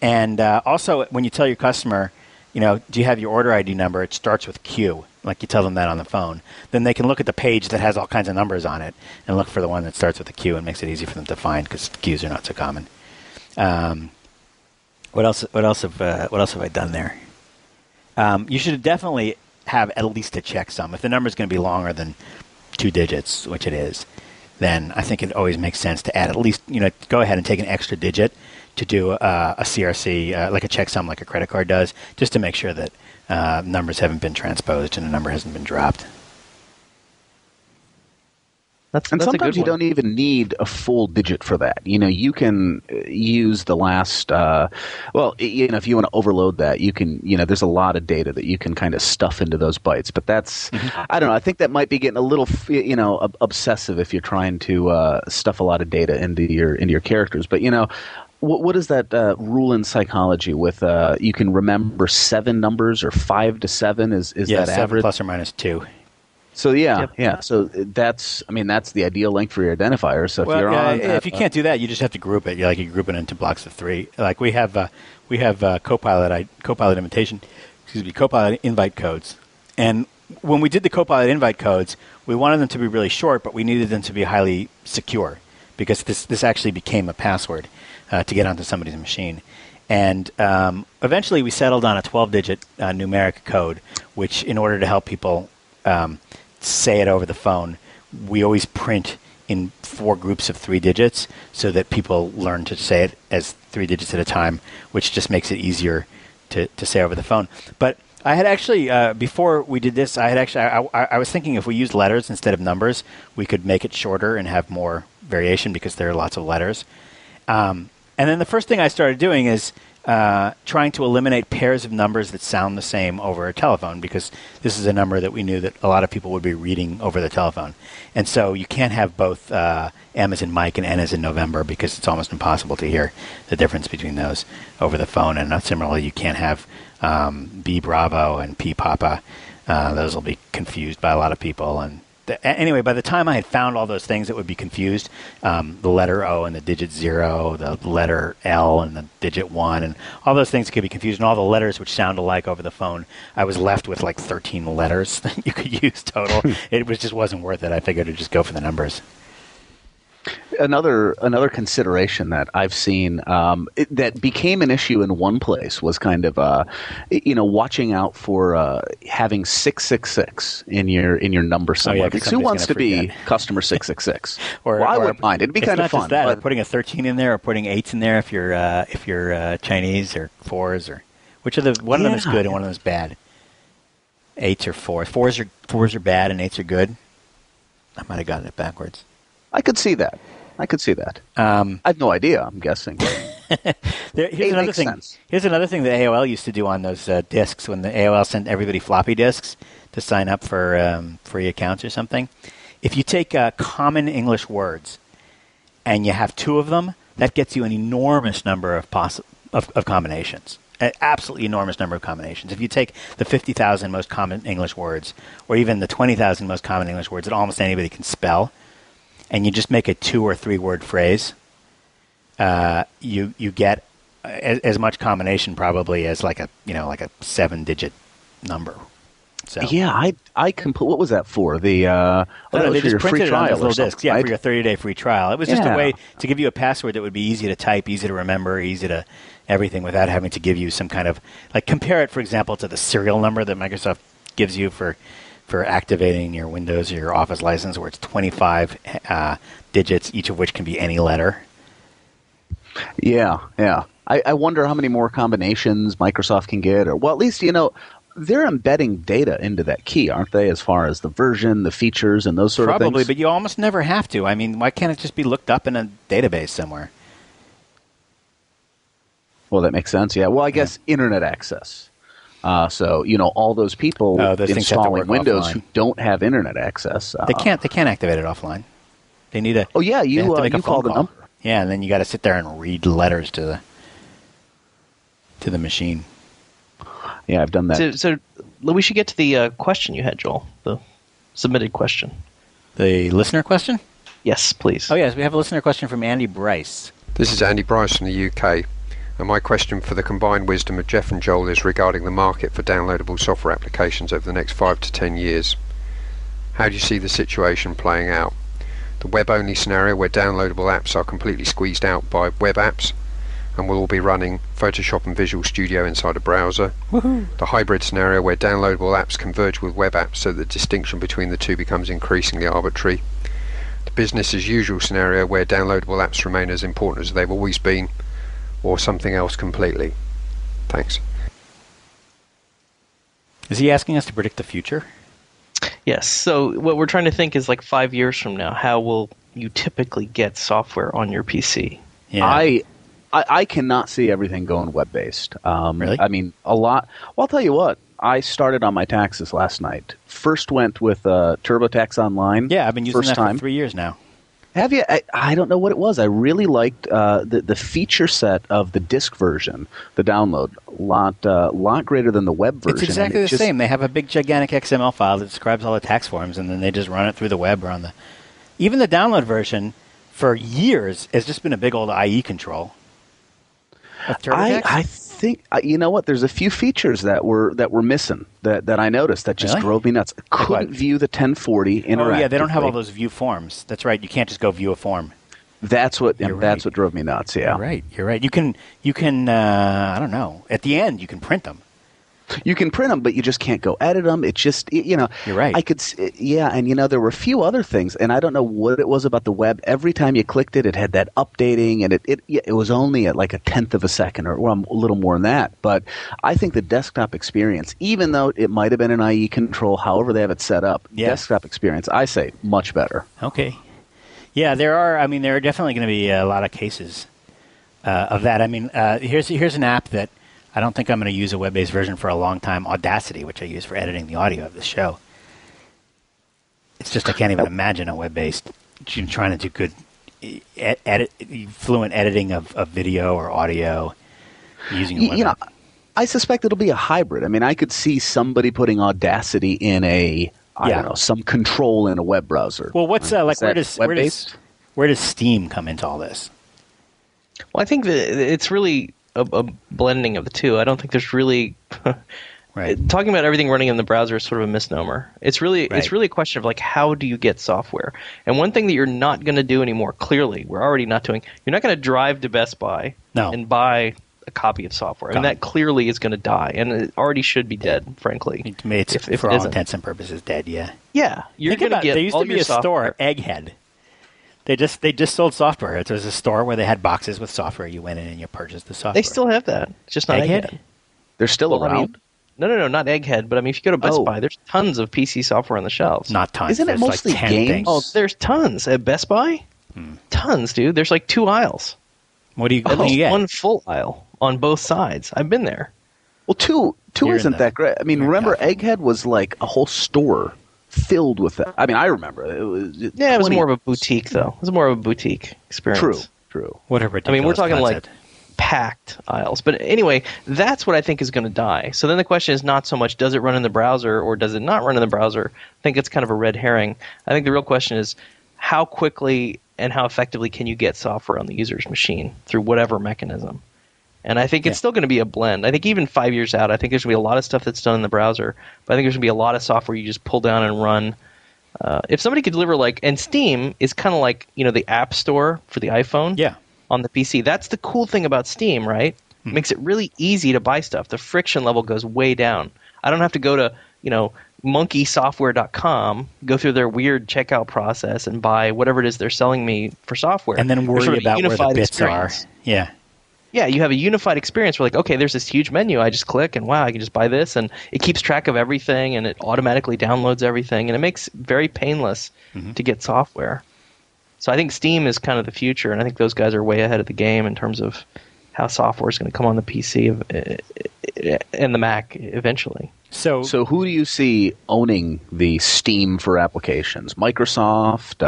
And also when you tell your customer, do you have your order ID number? It starts with Q. Like you tell them that on the phone. Then they can look at the page that has all kinds of numbers on it and look for the one that starts with a Q and makes it easy for them to find because Qs are not so common. What else have I done there? You should definitely have at least a checksum. If the number is going to be longer than 2 digits, which it is, then I think it always makes sense to add at least, go ahead and take an extra digit to do a CRC, like a checksum, like a credit card does, just to make sure that numbers haven't been transposed and a number hasn't been dropped. That's sometimes you don't even need a full digit for that. You can use the last if you want to overload that, you can, there's a lot of data that you can kind of stuff into those bytes. But that's, I don't know, I think that might be getting a little, obsessive if you're trying to stuff a lot of data into your characters. But, what is that rule in psychology with you can remember 7 numbers or 5 to 7? Is that 7 average? Plus or minus 2. So so that's the ideal length for your identifier. So if you can't do that, you just have to group it. You group it into blocks of 3. Like we have Copilot invite codes. And when we did the Copilot invite codes, we wanted them to be really short, but we needed them to be highly secure because this actually became a password to get onto somebody's machine. And eventually we settled on a 12-digit numeric code, which in order to help people say it over the phone, we always print in 4 groups of 3 digits so that people learn to say it as 3 digits at a time, which just makes it easier to say over the phone. But I had actually, before we did this, I was thinking if we used letters instead of numbers, we could make it shorter and have more variation because there are lots of letters. And then the first thing I started doing is trying to eliminate pairs of numbers that sound the same over a telephone, because this is a number that we knew that a lot of people would be reading over the telephone. And so you can't have both M as in Mike and N as in November, because it's almost impossible to hear the difference between those over the phone. And similarly, you can't have B Bravo and P Papa. Those will be confused by a lot of people. And anyway, by the time I had found all those things that would be confused, the letter O and the digit 0, the letter L and the digit 1, and all those things that could be confused, and all the letters which sound alike over the phone, I was left with like 13 letters that you could use total. It just wasn't worth it. I figured I'd just go for the numbers. another consideration that I've seen that became an issue in one place was kind of watching out for having 666 in your number somewhere. Because who wants to be customer 666? Well, I wouldn't mind. It'd be kind of fun. It's not just that. Or putting a 13 in there, or putting 8s in there if you're Chinese, or 4s, or which of the one of them is good and one of them is bad. 8s or 4s. 4s are bad and 8s are good. I might have gotten it backwards. I could see that. I have no idea. I'm guessing. Here's another thing that AOL used to do on those discs when the AOL sent everybody floppy disks to sign up for free accounts or something. If you take common English words and you have two of them, that gets you an enormous number of combinations. An absolutely enormous number of combinations. If you take the 50,000 most common English words, or even the 20,000 most common English words that almost anybody can spell, and you just make a 2 or 3 word phrase, you get as much combination probably as like a 7-digit number. So yeah, I complete. What was that for? They just printed it on those little discs. Yeah, right? For your 30-day free trial. It was just a way to give you a password that would be easy to type, easy to remember, easy to everything without having to give you some kind of like compare it, for example, to the serial number that Microsoft gives you for activating your Windows or your Office license, where it's 25 digits, each of which can be any letter. Yeah. I wonder how many more combinations Microsoft can get, or at least they're embedding data into that key, aren't they, as far as the version, the features, and those sort of things? Probably, but you almost never have to. I mean, why can't it just be looked up in a database somewhere? Well, that makes sense, yeah. Well, I guess internet access. So, all those people installing Windows offline who don't have internet access. They can't activate it offline. They need a... Oh, yeah, you call the number. Yeah, and then you got to sit there and read letters to the machine. Yeah, I've done that. So we should get to the question you had, Joel, the submitted question. The listener question? Yes, please. Oh, yes, we have a listener question from Andy Bryce. This is Andy Bryce from the UK, and my question for the combined wisdom of Jeff and Joel is regarding the market for downloadable software applications over the next 5 to 10 years. How do you see the situation playing out? The web-only scenario where downloadable apps are completely squeezed out by web apps, and we'll all be running Photoshop and Visual Studio inside a browser. Woohoo. The hybrid scenario where downloadable apps converge with web apps, so the distinction between the two becomes increasingly arbitrary. The business as usual scenario where downloadable apps remain as important as they've always been, or something else completely. Thanks. Is he asking us to predict the future? Yes. So what we're trying to think is like 5 years from now, how will you typically get software on your PC? Yeah. I cannot see everything going web-based. Really? I mean, a lot. Well, I'll tell you what. I started on my taxes last night. First went with TurboTax Online. Yeah, I've been using that for 3 years now. Have you? I don't know what it was. I really liked the feature set of the disk version, the download. A lot greater than the web version. It's exactly the same. They have a big, gigantic XML file that describes all the tax forms, and then they just run it through the web or on the... Even the download version, for years, has just been a big old IE control. I think there's a few features that were missing that I noticed that just drove me nuts. I couldn't view the 1040 interactively. Oh yeah, they don't have all those view forms. That's right. You can't just go view a form. That's what drove me nuts. Yeah, you're right. You can I don't know. At the end, you can print them. You can print them, but you just can't go edit them. It's just, You're right. I could, and there were a few other things, and I don't know what it was about the web. Every time you clicked it, it had that updating, and it was only at like a tenth of a second, or well, a little more than that. But I think the desktop experience, even though it might have been an IE control, however they have it set up, desktop experience, I say much better. Okay. Yeah, there are definitely going to be a lot of cases of that. I mean, here's an app that, I don't think I'm going to use a web-based version for a long time, Audacity, which I use for editing the audio of the show. It's just I can't even imagine a web-based trying to do good fluent editing of video or audio using a web app. I suspect it'll be a hybrid. I mean, I could see somebody putting Audacity in some control in a web browser. Well, what's where does Steam come into all this? Well, I think that it's really a blending of the two. I don't think there's really Right. Talking about everything running in the browser is sort of a misnomer. It's really a question of, like, how do you get software? And one thing that you're not going to do anymore, clearly, we're already not doing, you're not going to drive to Best Buy and buy a copy of software. And that clearly is going to die. And it already should be dead, frankly. It's, if for it all isn't. Intents and purposes, dead, yeah. Yeah. You're going to get all your software. There used to be a store, Egghead. They just sold software. There was a store where they had boxes with software. You went in and you purchased the software. They still have that. It's just not Egghead. They're still around. I mean, No, not Egghead, but I mean, if you go to Best Buy, there's tons of PC software on the shelves. Not tons. Isn't it mostly like games? Things. Oh, there's tons at Best Buy. Tons, dude. There's like two aisles. What do you get? One full aisle on both sides. I've been there. Well, two isn't that great. I mean, remember Egghead was like a whole store filled with that. I mean, I remember it was. It was more of a boutique, though. It was more of a boutique experience. True. Whatever. I mean, we're talking concept. Like. Packed aisles. But anyway, that's what I think is going to die. So then the question is not so much does it run in the browser or does it not run in the browser? I think it's kind of a red herring. I think the real question is how quickly and how effectively can you get software on the user's machine through whatever mechanism? And I think it's still going to be a blend. I think even 5 years out, I think there's going to be a lot of stuff that's done in the browser, but I think there's going to be a lot of software you just pull down and run. If somebody could deliver and Steam is kind of like, you know, the App Store for the iPhone. Yeah. On the PC. That's the cool thing about Steam, right? Makes it really easy to buy stuff. The friction level goes way down. I don't have to go to, you know, monkeysoftware.com, go through their weird checkout process and buy whatever it is they're selling me for software. And then worry about where the bits are. Yeah. Yeah, you have a unified experience where, like, okay, there's this huge menu. I just click and, wow, I can just buy this. And it keeps track of everything and it automatically downloads everything. And it makes it very painless to get software. So I think Steam is kind of the future, and I think those guys are way ahead of the game in terms of how software is going to come on the PC and the Mac eventually. So who do you see owning the Steam for applications? Microsoft?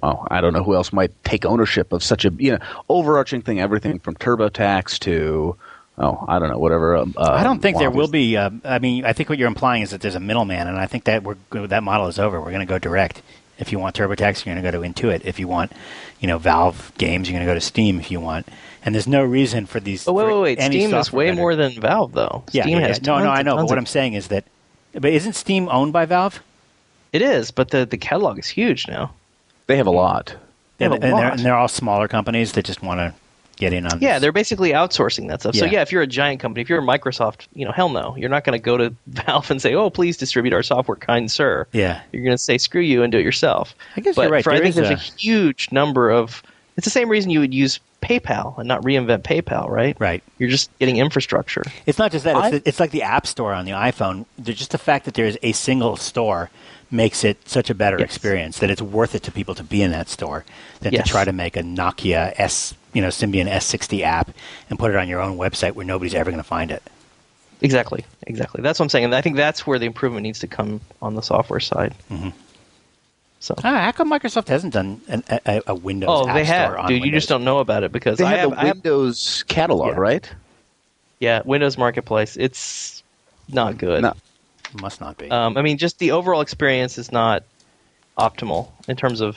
I don't know who else might take ownership of such a overarching thing, everything from TurboTax to I don't know, whatever. I don't think there will be. I mean, I think what you're implying is that there's a middleman, and I think that that model is over. We're going to go direct. If you want TurboTax, you're going to go to Intuit. If you want, you know, Valve Games, you're going to go to Steam if you want. And there's no reason for these. Oh, wait. Steam is way more than Valve, though. Steam has tons. No, I know. But what I'm saying is that. But isn't Steam owned by Valve? It is, but the catalog is huge now. They have a lot. They're all smaller companies that just want to get in on this. Yeah, they're basically outsourcing that stuff. Yeah. So, yeah, if you're a giant company, if you're Microsoft, you know, hell no. You're not going to go to Valve and say, oh, please distribute our software, kind sir. Yeah. You're going to say, screw you and do it yourself. I guess you're right. I think there's a huge number of – it's the same reason you would use PayPal and not reinvent PayPal, right? Right. You're just getting infrastructure. It's not just that. It's like the App Store on the iPhone. Just the fact that there is a single store makes it such a better experience that it's worth it to people to be in that store than to try to make a Nokia Symbian S60 app and put it on your own website where nobody's ever going to find it. Exactly. That's what I'm saying. And I think that's where the improvement needs to come on the software side. Mm-hmm. So how come Microsoft hasn't done a Windows app store on Windows? Dude, you just don't know about it because I have the Windows catalog, right? Yeah, Windows Marketplace. It's not good. No. Must not be. I mean, just the overall experience is not optimal in terms of.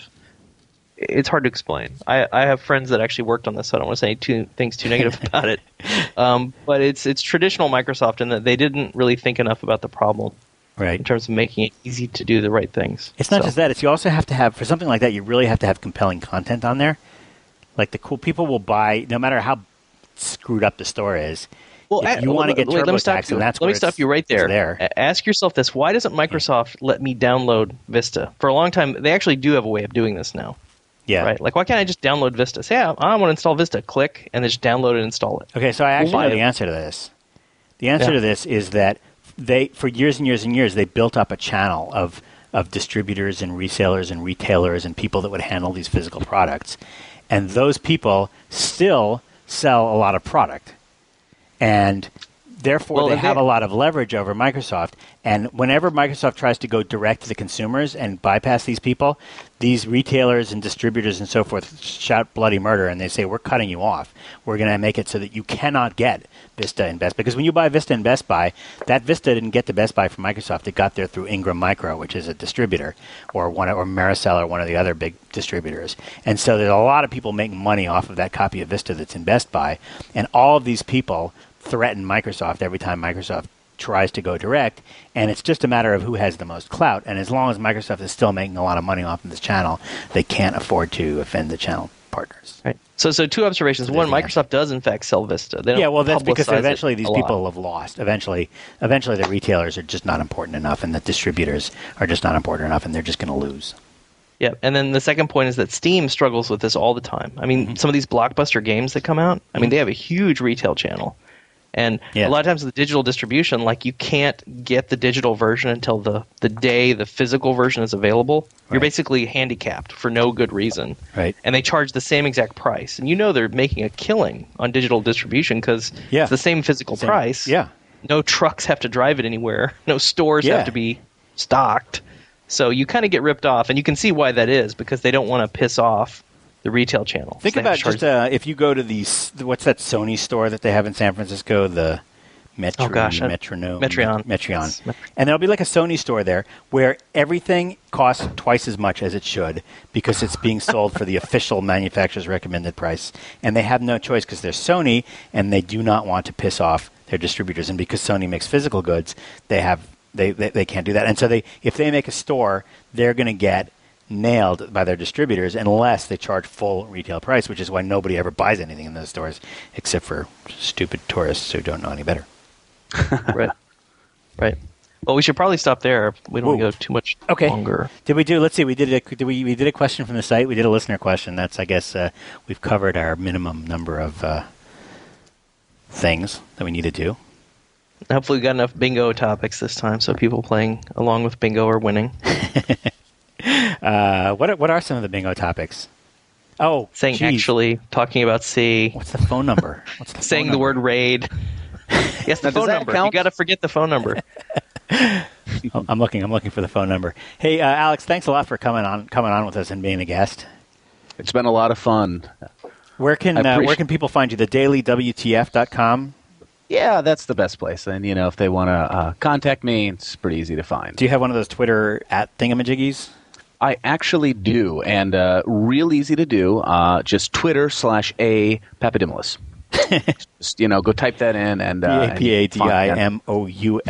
It's hard to explain. I have friends that actually worked on this, so I don't want to say things too negative about it. But it's traditional Microsoft in that they didn't really think enough about the problem in terms of making it easy to do the right things. It's not just that. It's you also have to have, for something like that, you really have to have compelling content on there. Like the cool people will buy, no matter how screwed up the store is. Well, if you want to get TurboTax, and that's where it's there. Let me stop you right there. Ask yourself this. Why doesn't Microsoft let me download Vista? For a long time, they actually do have a way of doing this now. Yeah. Right? Like, why can't I just download Vista? Say, I want to install Vista. Click, and just download and install it. Okay, so I actually know the answer to this. The answer to this is that they, for years and years and years, they built up a channel of distributors and resellers and retailers and people that would handle these physical products. And those people still sell a lot of product. And therefore, they have a lot of leverage over Microsoft. And whenever Microsoft tries to go direct to the consumers and bypass these people, these retailers and distributors and so forth shout bloody murder, and they say, we're cutting you off. We're going to make it so that you cannot get Vista and Best Buy. Because when you buy Vista and Best Buy, that Vista didn't get to Best Buy from Microsoft. It got there through Ingram Micro, which is a distributor, or Maricel, or one of the other big distributors. And so there's a lot of people making money off of that copy of Vista that's in Best Buy. And all of these people threaten Microsoft every time Microsoft tries to go direct, and it's just a matter of who has the most clout. And as long as Microsoft is still making a lot of money off of this channel, they can't afford to offend the channel partners. Right. So two observations. One, Microsoft does in fact sell Vista. They don't yeah, well, that's because eventually these people have lost. Eventually the retailers are just not important enough, and the distributors are just not important enough, and they're just going to lose. Yeah, and then the second point is that Steam struggles with this all the time. I mean, some of these blockbuster games that come out, I mean, they have a huge retail channel. And a lot of times with digital distribution, like, you can't get the digital version until the day the physical version is available. Right. You're basically handicapped for no good reason. Right. And they charge the same exact price. And you know they're making a killing on digital distribution because it's the same physical price. Yeah. No trucks have to drive it anywhere. No stores have to be stocked. So you kind of get ripped off, and you can see why that is, because they don't want to piss off the retail channel. Think about just if you go to what's that Sony store that they have in San Francisco, the Metreon. And there'll be like a Sony store there where everything costs twice as much as it should because it's being sold for the official manufacturer's recommended price. And they have no choice because they're Sony, and they do not want to piss off their distributors. And because Sony makes physical goods, they can't do that. And so if they make a store, they're going to get nailed by their distributors unless they charge full retail price, which is why nobody ever buys anything in those stores except for stupid tourists who don't know any better. Right. Well, we should probably stop there. We don't go too much longer. Did we do? Let's see. We did a question from the site. We did a listener question. That's, I guess, we've covered our minimum number of things that we need to do. Hopefully we got enough bingo topics this time, so people playing along with bingo are winning. What are some of the bingo topics? Oh, saying actually, talking about C. What's the phone number? Saying the word raid. Yes, the phone number. You got to forget the phone number. I'm looking for the phone number. Hey, Alex, thanks a lot for coming on with us and being a guest. It's been a lot of fun. Where can people find you? The dailywtf.com. Yeah, that's the best place. And, you know, if they want to contact me, it's pretty easy to find. Do you have one of those Twitter @thingamajiggies? I actually do, and real easy to do. Just Twitter/A Papadimoulis. Just, you know, go type that in. And Papadimoulis.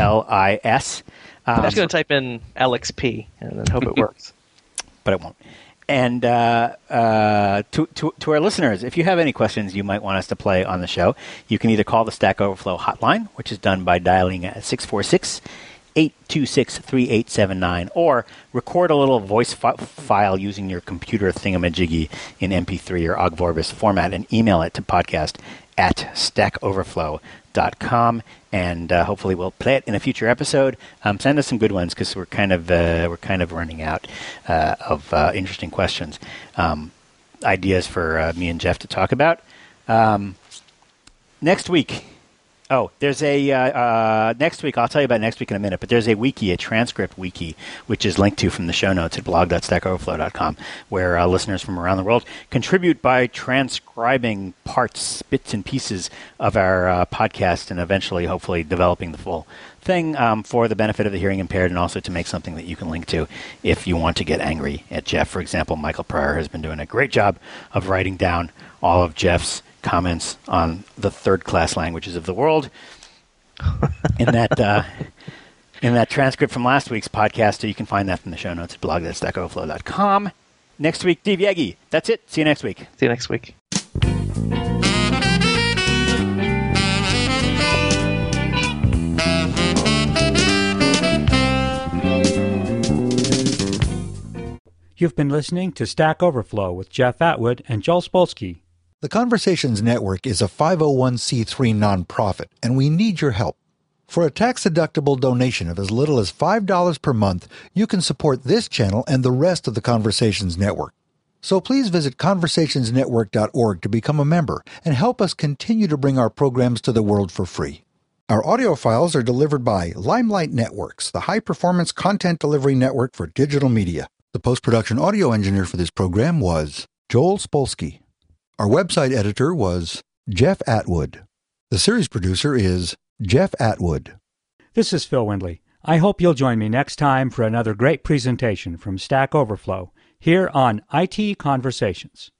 I'm just going to type in Alex P and then hope it works. But it won't. And to our listeners, if you have any questions you might want us to play on the show, you can either call the Stack Overflow hotline, which is done by dialing 646-826-3879, or record a little voice file using your computer thingamajiggy in MP3 or Ogvorbis format and email it to podcast@stackoverflow.com, and hopefully we'll play it in a future episode. Send us some good ones because we're kind of running out of interesting questions, ideas for me and Jeff to talk about next week. Oh, there's a next week. I'll tell you about next week in a minute. But there's a wiki, a transcript wiki, which is linked to from the show notes at blog.stackoverflow.com, where listeners from around the world contribute by transcribing parts, bits and pieces of our podcast, and eventually, hopefully, developing the full thing for the benefit of the hearing impaired, and also to make something that you can link to if you want to get angry at Jeff. For example, Michael Pryor has been doing a great job of writing down all of Jeff's comments on the third-class languages of the world in that transcript from last week's podcast. So you can find that from the show notes at blog.stackoverflow.com. Next week, Dave Yagi. That's it. See you next week. See you next week. You've been listening to Stack Overflow with Jeff Atwood and Joel Spolsky. The Conversations Network is a 501c3 nonprofit, and we need your help. For a tax-deductible donation of as little as $5 per month, you can support this channel and the rest of the Conversations Network. So please visit conversationsnetwork.org to become a member and help us continue to bring our programs to the world for free. Our audio files are delivered by Limelight Networks, the high-performance content delivery network for digital media. The post-production audio engineer for this program was Joel Spolsky. Our website editor was Jeff Atwood. The series producer is Jeff Atwood. This is Phil Windley. I hope you'll join me next time for another great presentation from Stack Overflow here on IT Conversations.